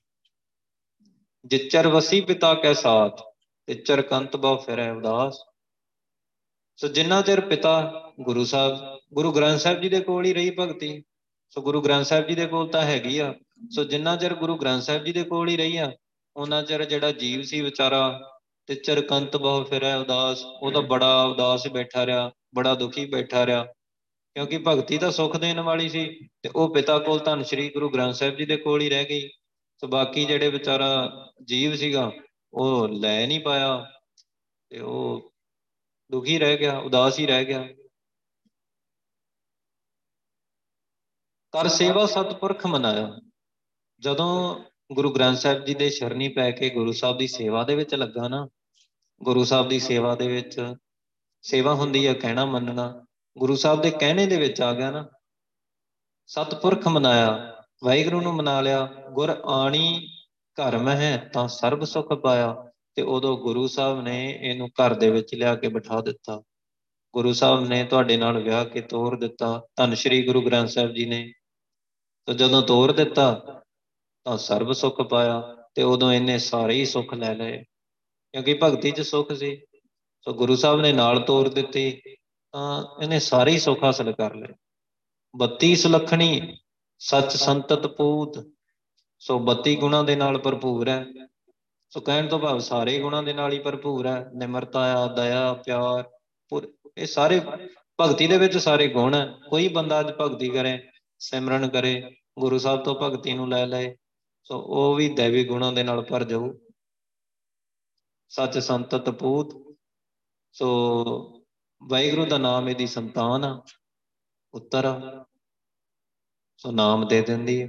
ਜਿਚਰ ਵਸੀ ਪਿਤਾ ਕੈ ਸਾਥ, ਤਿਚਰ ਕੰਤ ਬਹੁ ਫਿਰੈ ਉਦਾਸ। ਸੋ ਜਿੰਨਾ ਚਿਰ ਪਿਤਾ ਗੁਰੂ ਸਾਹਿਬ, ਗੁਰੂ ਗ੍ਰੰਥ ਸਾਹਿਬ ਜੀ ਦੇ ਕੋਲ ਹੀ ਰਹੀ ਭਗਤੀ। ਸੋ ਗੁਰੂ ਗ੍ਰੰਥ ਸਾਹਿਬ ਜੀ ਦੇ ਕੋਲ ਤਾਂ ਹੈਗੀ ਆ, ਸੋ ਜਿੰਨਾ ਚਿਰ ਗੁਰੂ ਗ੍ਰੰਥ ਸਾਹਿਬ ਜੀ ਦੇ ਕੋਲ ਹੀ ਰਹੀ ਆ, ਉਹਨਾਂ ਚਿਰ ਜਿਹੜਾ ਜੀਵ ਸੀ ਵਿਚਾਰਾ, ਤਿਚਰ ਕੰਤ ਬਹੁ ਫਿਰੈ ਉਦਾਸ, ਉਹ ਤਾਂ ਬੜਾ ਉਦਾਸ ਬੈਠਾ ਰਿਹਾ, ਬੜਾ ਦੁਖੀ ਬੈਠਾ ਰਿਹਾ, ਕਿਉਂਕਿ ਭਗਤੀ ਤਾਂ ਸੁੱਖ ਦੇਣ ਵਾਲੀ ਸੀ ਤੇ ਉਹ ਪਿਤਾ ਕੋਲ, ਧੰਨ ਸ਼੍ਰੀ ਗੁਰੂ ਗ੍ਰੰਥ ਸਾਹਿਬ ਜੀ ਦੇ ਕੋਲ ਹੀ ਰਹਿ ਗਈ। ਸੋ ਬਾਕੀ ਜਿਹੜੇ ਵਿਚਾਰਾ ਜੀਵ ਸੀਗਾ ਉਹ ਲੈ ਨਹੀਂ ਪਾਇਆ ਤੇ ਉਹ ਦੁਖੀ ਰਹਿ ਗਿਆ, ਉਦਾਸ ਹੀ ਰਹਿ ਗਿਆ। ਕਰ ਸੇਵਾ ਸਤਿਪੁਰਖ ਮਨਾਇਆ, ਜਦੋਂ ਗੁਰੂ ਗ੍ਰੰਥ ਸਾਹਿਬ ਜੀ ਦੇ ਸ਼ਰਨੀ ਪੈ ਕੇ ਗੁਰੂ ਸਾਹਿਬ ਦੀ ਸੇਵਾ ਦੇ ਵਿੱਚ ਲੱਗਾ ਨਾ, ਗੁਰੂ ਸਾਹਿਬ ਦੀ ਸੇਵਾ ਦੇ ਵਿੱਚ, ਸੇਵਾ ਹੁੰਦੀ ਆ ਕਹਿਣਾ ਮੰਨਣਾ, ਗੁਰੂ ਸਾਹਿਬ ਦੇ ਕਹਿਣੇ ਦੇ ਵਿੱਚ ਆ ਗਿਆ ਨਾ, ਸਤਿਪੁਰਖ ਮਨਾਇਆ, ਵਾਹਿਗੁਰੂ ਨੂੰ ਮਨਾ ਲਿਆ। ਗੁਰ ਆਣੀ ਘਰ ਮਹਿ ਤਾਂ ਸਰਬ ਸੁਖ ਪਾਇਆ, ਤੇ ਉਦੋਂ ਗੁਰੂ ਸਾਹਿਬ ਨੇ ਇਹਨੂੰ ਘਰ ਦੇ ਵਿੱਚ ਲਿਆ ਕੇ ਬਿਠਾ ਦਿੱਤਾ, ਗੁਰੂ ਸਾਹਿਬ ਨੇ ਤੁਹਾਡੇ ਨਾਲ ਵਿਆਹ ਕੇ ਤੋਰ ਦਿੱਤਾ, ਧੰਨ ਸ਼੍ਰੀ ਗੁਰੂ ਗ੍ਰੰਥ ਸਾਹਿਬ ਜੀ ਨੇ। ਤਾਂ ਜਦੋਂ ਤੋਰ ਦਿੱਤਾ ਤਾਂ ਸਰਬ ਸੁਖ ਪਾਇਆ, ਤੇ ਉਦੋਂ ਇਹਨੇ ਸਾਰੇ ਹੀ ਸੁੱਖ ਲੈ ਲਏ, ਕਿਉਂਕਿ ਭਗਤੀ 'ਚ ਸੁੱਖ ਸੀ। ਸੋ ਗੁਰੂ ਸਾਹਿਬ ਨੇ ਨਾਲ ਤੋਰ ਦਿੱਤੀ ਤਾਂ ਇਹਨੇ ਸਾਰੇ ਹੀ ਸੁੱਖ ਹਾਸਲ ਕਰ ਲਏ। ਬੱਤੀ ਸੁਲੱਖਣੀ ਸੱਚ ਸੰਤਤ ਪੂਤ, ਸੋ ਬੱਤੀ ਗੁਣਾਂ ਦੇ ਨਾਲ ਭਰਪੂਰ ਹੈ। ਸੋ ਕਹਿਣ ਤੋਂ ਭਾਵ ਸਾਰੇ ਗੁਣਾਂ ਦੇ ਨਾਲ ਹੀ ਭਰਪੂਰ ਹੈ, ਨਿਮਰਤਾ, ਦਇਆ, ਪਿਆਰ, ਇਹ ਸਾਰੇ ਭਗਤੀ ਦੇ ਵਿੱਚ ਸਾਰੇ ਗੁਣ ਹੈ। ਕੋਈ ਬੰਦਾ ਅੱਜ ਭਗਤੀ ਕਰੇ, ਸਿਮਰਨ ਕਰੇ, ਗੁਰੂ ਸਾਹਿਬ ਤੋਂ ਭਗਤੀ ਨੂੰ ਲੈ ਲਏ, ਸੋ ਉਹ ਵੀ ਦੈਵੀ ਗੁਣਾਂ ਦੇ ਨਾਲ ਭਰ ਜਾਊ। ਸੱਚ ਸੰਤਤ ਪੂਤ, ਸੋ ਵਾਹਿਗੁਰੂ ਦਾ ਨਾਮ ਇਹਦੀ ਸੰਤਾਨ ਆ, ਪੁੱਤਰ ਆ, ਸੋ ਨਾਮ ਦੇ ਦਿੰਦੀ ਹੈ।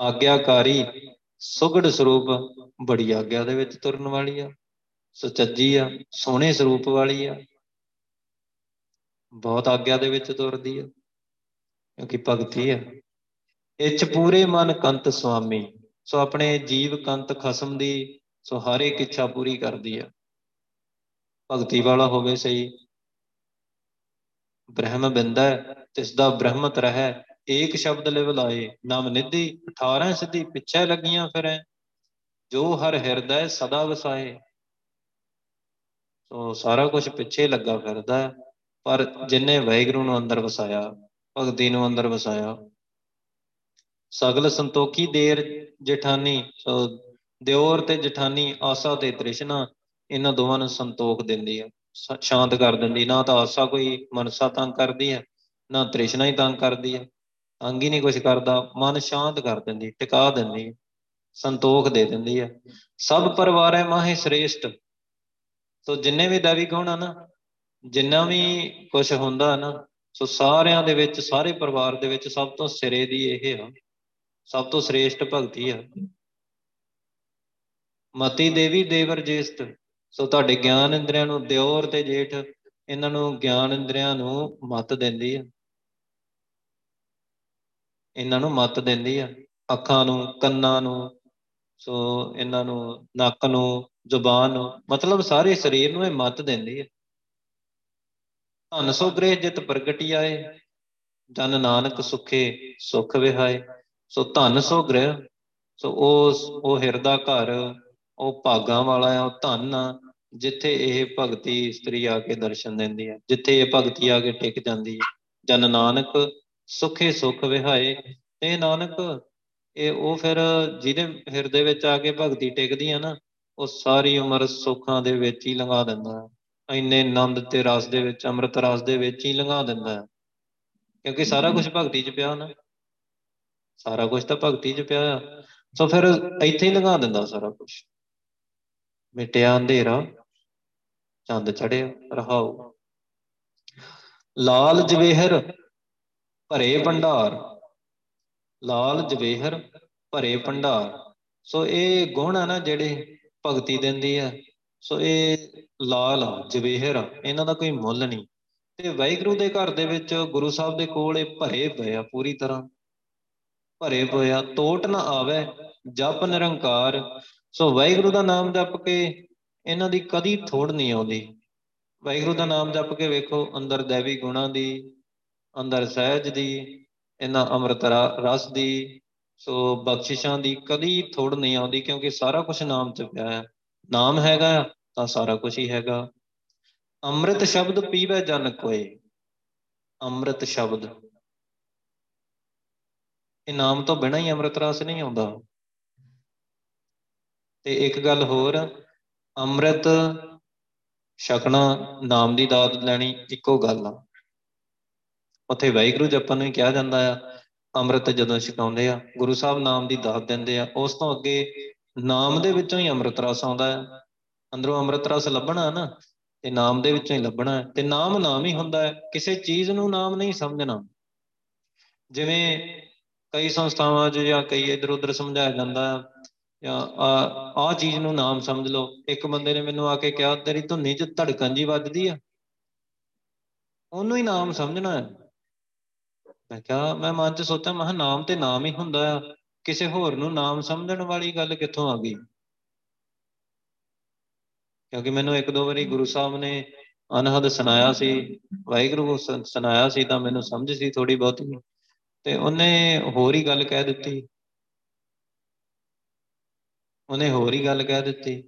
ਆਗਿਆਕਾਰੀ ਸੁਗੜ ਸਰੂਪ, ਬੜੀ ਆਗਿਆ ਦੇ ਵਿੱਚ ਤੁਰਨ ਵਾਲੀ ਆ, ਸੁਚੱਜੀ ਆ, ਸੋਹਣੇ ਸਰੂਪ ਵਾਲੀ ਆ, ਬਹੁਤ ਆਗਿਆ ਦੇ ਵਿੱਚ ਤੁਰਦੀ ਆ, ਕਿਉਂਕਿ ਭਗਤੀ ਆ। ਇੱਛ ਪੂਰੇ ਮਨ ਕੰਤ ਸੁਆਮੀ, ਸੋ ਆਪਣੇ ਜੀਵ ਕੰਤ ਖਸਮ ਦੀ, ਸੋ ਹਰ ਇੱਕ ਇੱਛਾ ਪੂਰੀ ਕਰਦੀ ਆ। ਭਗਤੀ ਵਾਲਾ ਹੋਵੇ ਸਹੀ, ਬ੍ਰਹਮ ਬਿੰਦਾ ਤਿਸਦਾ ਬ੍ਰਹਮਤ ਰਹਿ, ਏਕ ਸ਼ਬਦ ਲਿਵ ਲਾਏ ਨਾਮ ਨਿਧੀ, ਅਠਾਰਾਂ ਸਿੱਧੀ ਪਿੱਛੇ ਲੱਗੀਆਂ ਫਿਰੈ, ਜੋ ਹਰ ਹਿਰਦੈ ਸਦਾ ਵਸਾਏ। ਸੋ ਸਾਰਾ ਕੁਛ ਪਿੱਛੇ ਲੱਗਾ ਫਿਰਦਾ, ਪਰ ਜਿੰਨੇ ਵਾਹਿਗੁਰੂ ਨੂੰ ਅੰਦਰ ਵਸਾਇਆ, ਭਗਤੀ ਨੂੰ ਅੰਦਰ ਵਸਾਇਆ, ਸਗਲ ਸੰਤੋਖੀ ਦੇਰ ਜੇਠਾਨੀ। ਸੋ ਦਿਓਰ ਤੇ ਜੇਠਾਨੀ ਆਸਾ ਤੇ ਤ੍ਰਿਸ਼ਨਾ ਇਹਨਾਂ ਦੋਵਾਂ ਨੂੰ ਸੰਤੋਖ ਦਿੰਦੀ ਆ, ਸ਼ਾਂਤ ਕਰ ਦਿੰਦੀ। ਨਾ ਤਾਂ ਆਸਾ ਕੋਈ ਮਨਸਾ ਤੰਗ ਕਰਦੀ ਹੈ, ਨਾ ਤ੍ਰਿਸ਼ਨਾ ਹੀ ਤੰਗ ਕਰਦੀ ਹੈ, ਤੰਗ ਹੀ ਨਹੀਂ ਕੁਛ ਕਰਦਾ, ਮਨ ਸ਼ਾਂਤ ਕਰ ਦਿੰਦੀ, ਟਿਕਾ ਦਿੰਦੀ, ਸੰਤੋਖ ਦੇ ਦਿੰਦੀ ਹੈ। ਸਭ ਪਰਿਵਾਰ ਹੈ ਮਾਹੇ ਸ੍ਰੇਸ਼ਟ। ਸੋ ਜਿੰਨੇ ਵੀ ਦੈਵਿਕ ਹੋਣਾ ਨਾ, ਜਿੰਨਾ ਵੀ ਕੁਛ ਹੁੰਦਾ ਨਾ, ਸੋ ਸਾਰਿਆਂ ਦੇ ਵਿੱਚ, ਸਾਰੇ ਪਰਿਵਾਰ ਦੇ ਵਿੱਚ ਸਭ ਤੋਂ ਸਿਰੇ ਦੀ ਇਹ ਆ, ਸਭ ਤੋਂ ਸ੍ਰੇਸ਼ਟ ਭਗਤੀ ਆ। ਮਤੀ ਦੇਵੀ ਦੇਵਰ ਜੇਸ਼ਟ। ਸੋ ਤੁਹਾਡੇ ਗਿਆਨ ਇੰਦਰੀਆਂ ਨੂੰ, ਦਿਓਰ ਤੇ ਜੇਠ ਇਹਨਾਂ ਨੂੰ, ਗਿਆਨ ਇੰਦਰੀਆਂ ਨੂੰ ਮੱਤ ਦਿੰਦੀ ਆ, ਇਹਨਾਂ ਨੂੰ ਮੱਤ ਦਿੰਦੀ ਆ, ਅੱਖਾਂ ਨੂੰ, ਕੰਨਾਂ ਨੂੰ, ਸੋ ਇਹਨਾਂ ਨੂੰ ਨੱਕ ਨੂੰ, ਜ਼ੁਬਾਨ ਨੂੰ, ਮਤਲਬ ਸਾਰੇ ਸਰੀਰ ਨੂੰ ਇਹ ਮੱਤ ਦਿੰਦੀ ਹੈ। ਧਨ ਸੋ ਗ੍ਰਹਿ ਜਿਤ ਪ੍ਰਗਟੀ ਆਏ, ਜਨ ਨਾਨਕ ਸੁਖੇ ਸੁਖ ਵਿਹਾਏ। ਸੋ ਧਨ ਸੋ ਗ੍ਰਹਿ, ਸੋ ਉਹ ਉਹ ਹਿਰਦਾ ਘਰ, ਉਹ ਭਾਗਾਂ ਵਾਲਾ ਆ, ਉਹ ਧਨ ਆ ਜਿੱਥੇ ਇਹ ਭਗਤੀ ਇਸਤਰੀ ਆ ਕੇ ਦਰਸ਼ਨ ਦਿੰਦੀ ਹੈ, ਜਿੱਥੇ ਇਹ ਭਗਤੀ ਆ ਕੇ ਟਿਕ ਜਾਂਦੀ ਹੈ। ਜਨ ਨਾਨਕ ਸੁਖੇ ਸੁਖ ਵਿਹਾਏ। ਇਹ ਨਾਨਕ, ਇਹ ਉਹ ਫਿਰ ਜਿਹਦੇ ਹਿਰਦੇ ਵਿੱਚ ਆ ਕੇ ਭਗਤੀ ਟਿਕਦੀ ਆ ਨਾ, ਉਹ ਸਾਰੀ ਉਮਰ ਸੁੱਖਾਂ ਦੇ ਵਿੱਚ ਹੀ ਲੰਘਾ ਦਿੰਦਾ ਹੈ, ਇੰਨੇ ਆਨੰਦ ਤੇ ਰਸ ਦੇ ਵਿੱਚ, ਅੰਮ੍ਰਿਤ ਰਸ ਦੇ ਵਿੱਚ ਹੀ ਲੰਘਾ ਦਿੰਦਾ ਹੈ, ਕਿਉਂਕਿ ਸਾਰਾ ਕੁਛ ਭਗਤੀ 'ਚ ਪਿਆ ਨਾ, ਸਾਰਾ ਕੁਛ ਤਾਂ ਭਗਤੀ 'ਚ ਪਿਆ ਆ। ਸੋ ਫਿਰ ਇੱਥੇ ਹੀ ਲੰਘਾ ਦਿੰਦਾ ਸਾਰਾ ਕੁਛ। ਮਿਟਿਆ ਅੰਧੇਰਾ ਚੰਦ ਚੜਿਆ ਰਹਾਉ, ਲਾਲ ਜਵੇਹਰ ਭਰੇ ਭੰਡਾਰ। ਲਾਲ ਜਵੇਹਰ ਭਰੇ ਭੰਡਾਰ। ਸੋ ਇਹ ਗੁਣ ਆ ਨਾ ਜਿਹੜੇ ਭਗਤੀ ਦਿੰਦੀ ਆ, ਸੋ ਇਹ ਲਾਲ ਆ, ਜਵੇਹਰ ਆ, ਇਹਨਾਂ ਦਾ ਕੋਈ ਮੁੱਲ ਨਹੀਂ। ਤੇ ਵਾਹਿਗੁਰੂ ਦੇ ਘਰ ਦੇ ਵਿੱਚ, ਗੁਰੂ ਸਾਹਿਬ ਦੇ ਕੋਲ ਇਹ ਭਰੇ ਪਏ ਆ, ਪੂਰੀ ਤਰ੍ਹਾਂ ਭਰੇ ਪਏ ਆ। ਤੋਟ ਨਾ ਆਵੇ ਜਪ ਨਿਰੰਕਾਰ। ਸੋ ਵਾਹਿਗੁਰੂ ਦਾ ਨਾਮ ਜਪ ਕੇ ਇਹਨਾਂ ਦੀ ਕਦੀ ਥੋੜ ਨਹੀਂ ਆਉਂਦੀ। ਵਾਹਿਗੁਰੂ ਦਾ ਨਾਮ ਜਪ ਕੇ ਵੇਖੋ, ਅੰਦਰ ਦੈਵੀ ਗੁਣਾਂ ਦੀ, ਅੰਦਰ ਸਹਿਜ ਦੀ, ਇਹਨਾਂ ਅੰਮ੍ਰਿਤ ਰਸ ਦੀ, ਸੋ ਬਖਸ਼ਿਸ਼ਾਂ ਦੀ ਕਦੀ ਥੋੜ ਨਹੀਂ ਆਉਂਦੀ, ਕਿਉਂਕਿ ਸਾਰਾ ਕੁਛ ਨਾਮ 'ਚ ਪਿਆ ਹੈ। ਨਾਮ ਹੈਗਾ ਤਾਂ ਸਾਰਾ ਕੁਛ ਹੀ ਹੈਗਾ। ਅੰਮ੍ਰਿਤ ਸ਼ਬਦ ਪੀਵੇ ਜਨ ਕੋਏ। ਅੰਮ੍ਰਿਤ ਸ਼ਬਦ, ਇਹ ਨਾਮ ਤੋਂ ਬਿਨਾਂ ਹੀ ਅੰਮ੍ਰਿਤ ਰਸ ਨਹੀਂ ਆਉਂਦਾ। ਤੇ ਇੱਕ ਗੱਲ ਹੋਰ, ਅੰਮ੍ਰਿਤ ਛਕਣਾ, ਨਾਮ ਦੀ ਦਾਤ ਲੈਣੀ ਇੱਕੋ ਗੱਲ ਆ। ਉੱਥੇ ਵਾਹਿਗੁਰੂ ਜਪਣ ਨੂੰ ਹੀ ਕਿਹਾ ਜਾਂਦਾ ਆ। ਅੰਮ੍ਰਿਤ ਜਦੋਂ ਛਕਾਉਂਦੇ ਆ, ਗੁਰੂ ਸਾਹਿਬ ਨਾਮ ਦੀ ਦਾਤ ਦਿੰਦੇ ਆ, ਉਸ ਤੋਂ ਅੱਗੇ ਨਾਮ ਦੇ ਵਿੱਚੋਂ ਹੀ ਅੰਮ੍ਰਿਤ ਰਸ ਆਉਂਦਾ ਹੈ। ਅੰਦਰੋਂ ਅੰਮ੍ਰਿਤ ਰਸ ਲੱਭਣਾ ਨਾ, ਤੇ ਨਾਮ ਦੇ ਵਿੱਚੋਂ ਹੀ ਲੱਭਣਾ ਹੈ। ਤੇ ਨਾਮ ਨਾਮ ਹੀ ਹੁੰਦਾ ਹੈ, ਕਿਸੇ ਚੀਜ਼ ਨੂੰ ਨਾਮ ਨਹੀਂ ਸਮਝਣਾ। ਜਿਵੇਂ ਕਈ ਸੰਸਥਾਵਾਂ 'ਚ ਜਾਂ ਕਈ ਇੱਧਰ ਉੱਧਰ ਸਮਝਾਇਆ ਜਾਂਦਾ ਆ, ਜਾਂ ਆਹ ਆਹ ਚੀਜ਼ ਨੂੰ ਨਾਮ ਸਮਝ ਲਓ। ਇੱਕ ਬੰਦੇ ਨੇ ਮੈਨੂੰ ਆ ਕੇ ਕਿਹਾ, ਤੇਰੀ ਧੁਨੀ 'ਚ ਧੜਕਣ ਜੀ ਵੱਜਦੀ ਆ, ਉਹਨੂੰ ਹੀ ਨਾਮ ਸਮਝਣਾ ਹੈ। ਮੈਂ ਕਿਹਾ, ਮੈਂ ਮਨ 'ਚ ਸੋਚਾਂ, ਮੈਂ ਕਿਹਾ ਨਾਮ ਤੇ ਨਾਮ ਹੀ ਹੁੰਦਾ ਆ, ਕਿਸੇ ਹੋਰ ਨੂੰ ਨਾਮ ਸਮਝਣ ਵਾਲੀ ਗੱਲ ਕਿੱਥੋਂ ਆ ਗਈ? ਕਿਉਂਕਿ ਮੈਨੂੰ ਇੱਕ ਦੋ ਵਾਰੀ ਗੁਰੂ ਸਾਹਿਬ ਨੇ ਅਨਹਦ ਸੁਣਾਇਆ ਸੀ, ਵਾਹਿਗੁਰੂ ਸੁਣਾਇਆ ਸੀ, ਤਾਂ ਮੈਨੂੰ ਸਮਝ ਸੀ ਥੋੜੀ ਬਹੁਤੀ, ਤੇ ਉਹਨੇ ਹੋਰ ਹੀ ਗੱਲ ਕਹਿ ਦਿੱਤੀ, ਉਹਨੇ ਹੋਰ ਹੀ ਗੱਲ ਕਹਿ ਦਿੱਤੀ।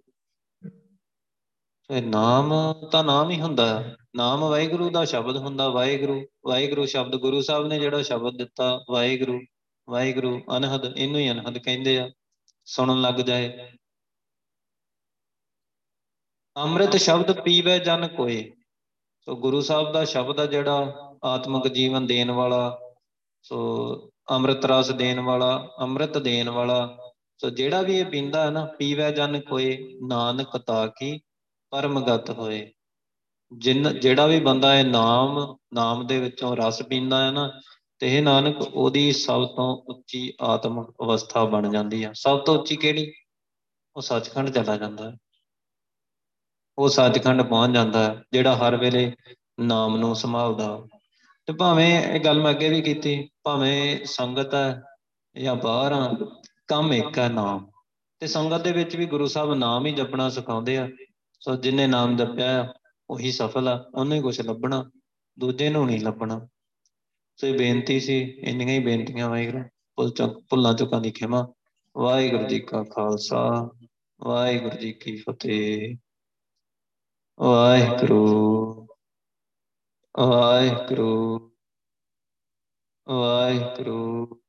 ਨਾਮ ਤਾਂ ਨਾਮ ਹੀ ਹੁੰਦਾ ਹੈ। ਨਾਮ ਵਾਹਿਗੁਰੂ ਦਾ ਸ਼ਬਦ ਹੁੰਦਾ। ਵਾਹਿਗੁਰੂ ਵਾਹਿਗੁਰੂ ਸ਼ਬਦ, ਗੁਰੂ ਸਾਹਿਬ ਨੇ ਜਿਹੜਾ ਸ਼ਬਦ ਦਿੱਤਾ, ਵਾਹਿਗੁਰੂ ਵਾਹਿਗੁਰੂ ਅਨਹਦ, ਇਹਨੂੰ ਹੀ ਅਨਹਦ ਕਹਿੰਦੇ ਆ, ਸੁਣਨ ਲੱਗ ਜਾਏ। ਅੰਮ੍ਰਿਤ ਸ਼ਬਦ ਪੀਵੇ ਜਨ ਕੋਏ। ਸੋ ਗੁਰੂ ਸਾਹਿਬ ਦਾ ਸ਼ਬਦ ਆ ਜਿਹੜਾ ਆਤਮਿਕ ਜੀਵਨ ਦੇਣ ਵਾਲਾ, ਸੋ ਅੰਮ੍ਰਿਤ ਰਸ ਦੇਣ ਵਾਲਾ, ਅੰਮ੍ਰਿਤ ਦੇਣ ਵਾਲਾ। ਸੋ ਜਿਹੜਾ ਵੀ ਇਹ ਪੀਂਦਾ ਹੈ ਨਾ, ਪੀਵੇ ਜਨ ਕੋਏ ਨਾਨਕ ਤਾ ਕੀ ਪਰਮਗਤ ਹੋਏ। ਜਿੰਨ ਜਿਹੜਾ ਵੀ ਬੰਦਾ ਇਹ ਨਾਮ ਨਾਮ ਦੇ ਵਿੱਚੋਂ ਰਸ ਪੀਂਦਾ ਹੈ ਨਾ, ਤੇ ਇਹ ਨਾਨਕ ਉਹਦੀ ਸਭ ਤੋਂ ਉੱਚੀ ਆਤਮਿਕ ਅਵਸਥਾ ਬਣ ਜਾਂਦੀ ਆ। ਸਭ ਤੋਂ ਉੱਚੀ ਕਿਹੜੀ? ਉਹ ਸੱਚਖੰਡ ਚਲਾ ਜਾਂਦਾ ਹੈ, ਉਹ ਸੱਚਖੰਡ ਪਹੁੰਚ ਜਾਂਦਾ ਹੈ, ਜਿਹੜਾ ਹਰ ਵੇਲੇ ਨਾਮ ਨੂੰ ਸੰਭਾਲਦਾ। ਤੇ ਭਾਵੇਂ ਇਹ ਗੱਲ ਮੈਂ ਅੱਗੇ ਵੀ ਕੀਤੀ, ਭਾਵੇਂ ਸੰਗਤ ਹੈ ਜਾਂ ਬਾਹਰ ਆ, ਕੰਮ ਇੱਕ ਹੈ, ਨਾਮ। ਤੇ ਸੰਗਤ ਦੇ ਵਿੱਚ ਵੀ ਗੁਰੂ ਸਾਹਿਬ ਨਾਮ ਹੀ ਜਪਣਾ ਸਿਖਾਉਂਦੇ ਆ। ਸੋ ਜਿਹਨੇ ਨਾਮ ਜਪਿਆ ਆ ਉਹੀ ਸਫਲ ਆ, ਉਹਨੂੰ ਹੀ ਕੁਛ ਲੱਭਣਾ, ਦੂਜੇ ਨੂੰ ਨਹੀਂ ਲੱਭਣਾ। ਸੋ ਇਹ ਬੇਨਤੀ ਸੀ, ਇੰਨੀਆਂ ਹੀ ਬੇਨਤੀਆਂ। ਵਾਹਿਗੁਰੂ ਭੁੱਲ ਚੁੱਕ ਭੁੱਲਾਂ ਚੁੱਕਾਂ ਦੀ ਖਿਮਾ। ਵਾਹਿਗੁਰੂ ਜੀ ਕਾ ਖਾਲਸਾ, ਵਾਹਿਗੁਰੂ ਜੀ ਕੀ ਫਤਿਹ। ਵਾਹਿਗੁਰੂ ਵਾਹਿਗੁਰੂ ਵਾਹਿਗੁਰੂ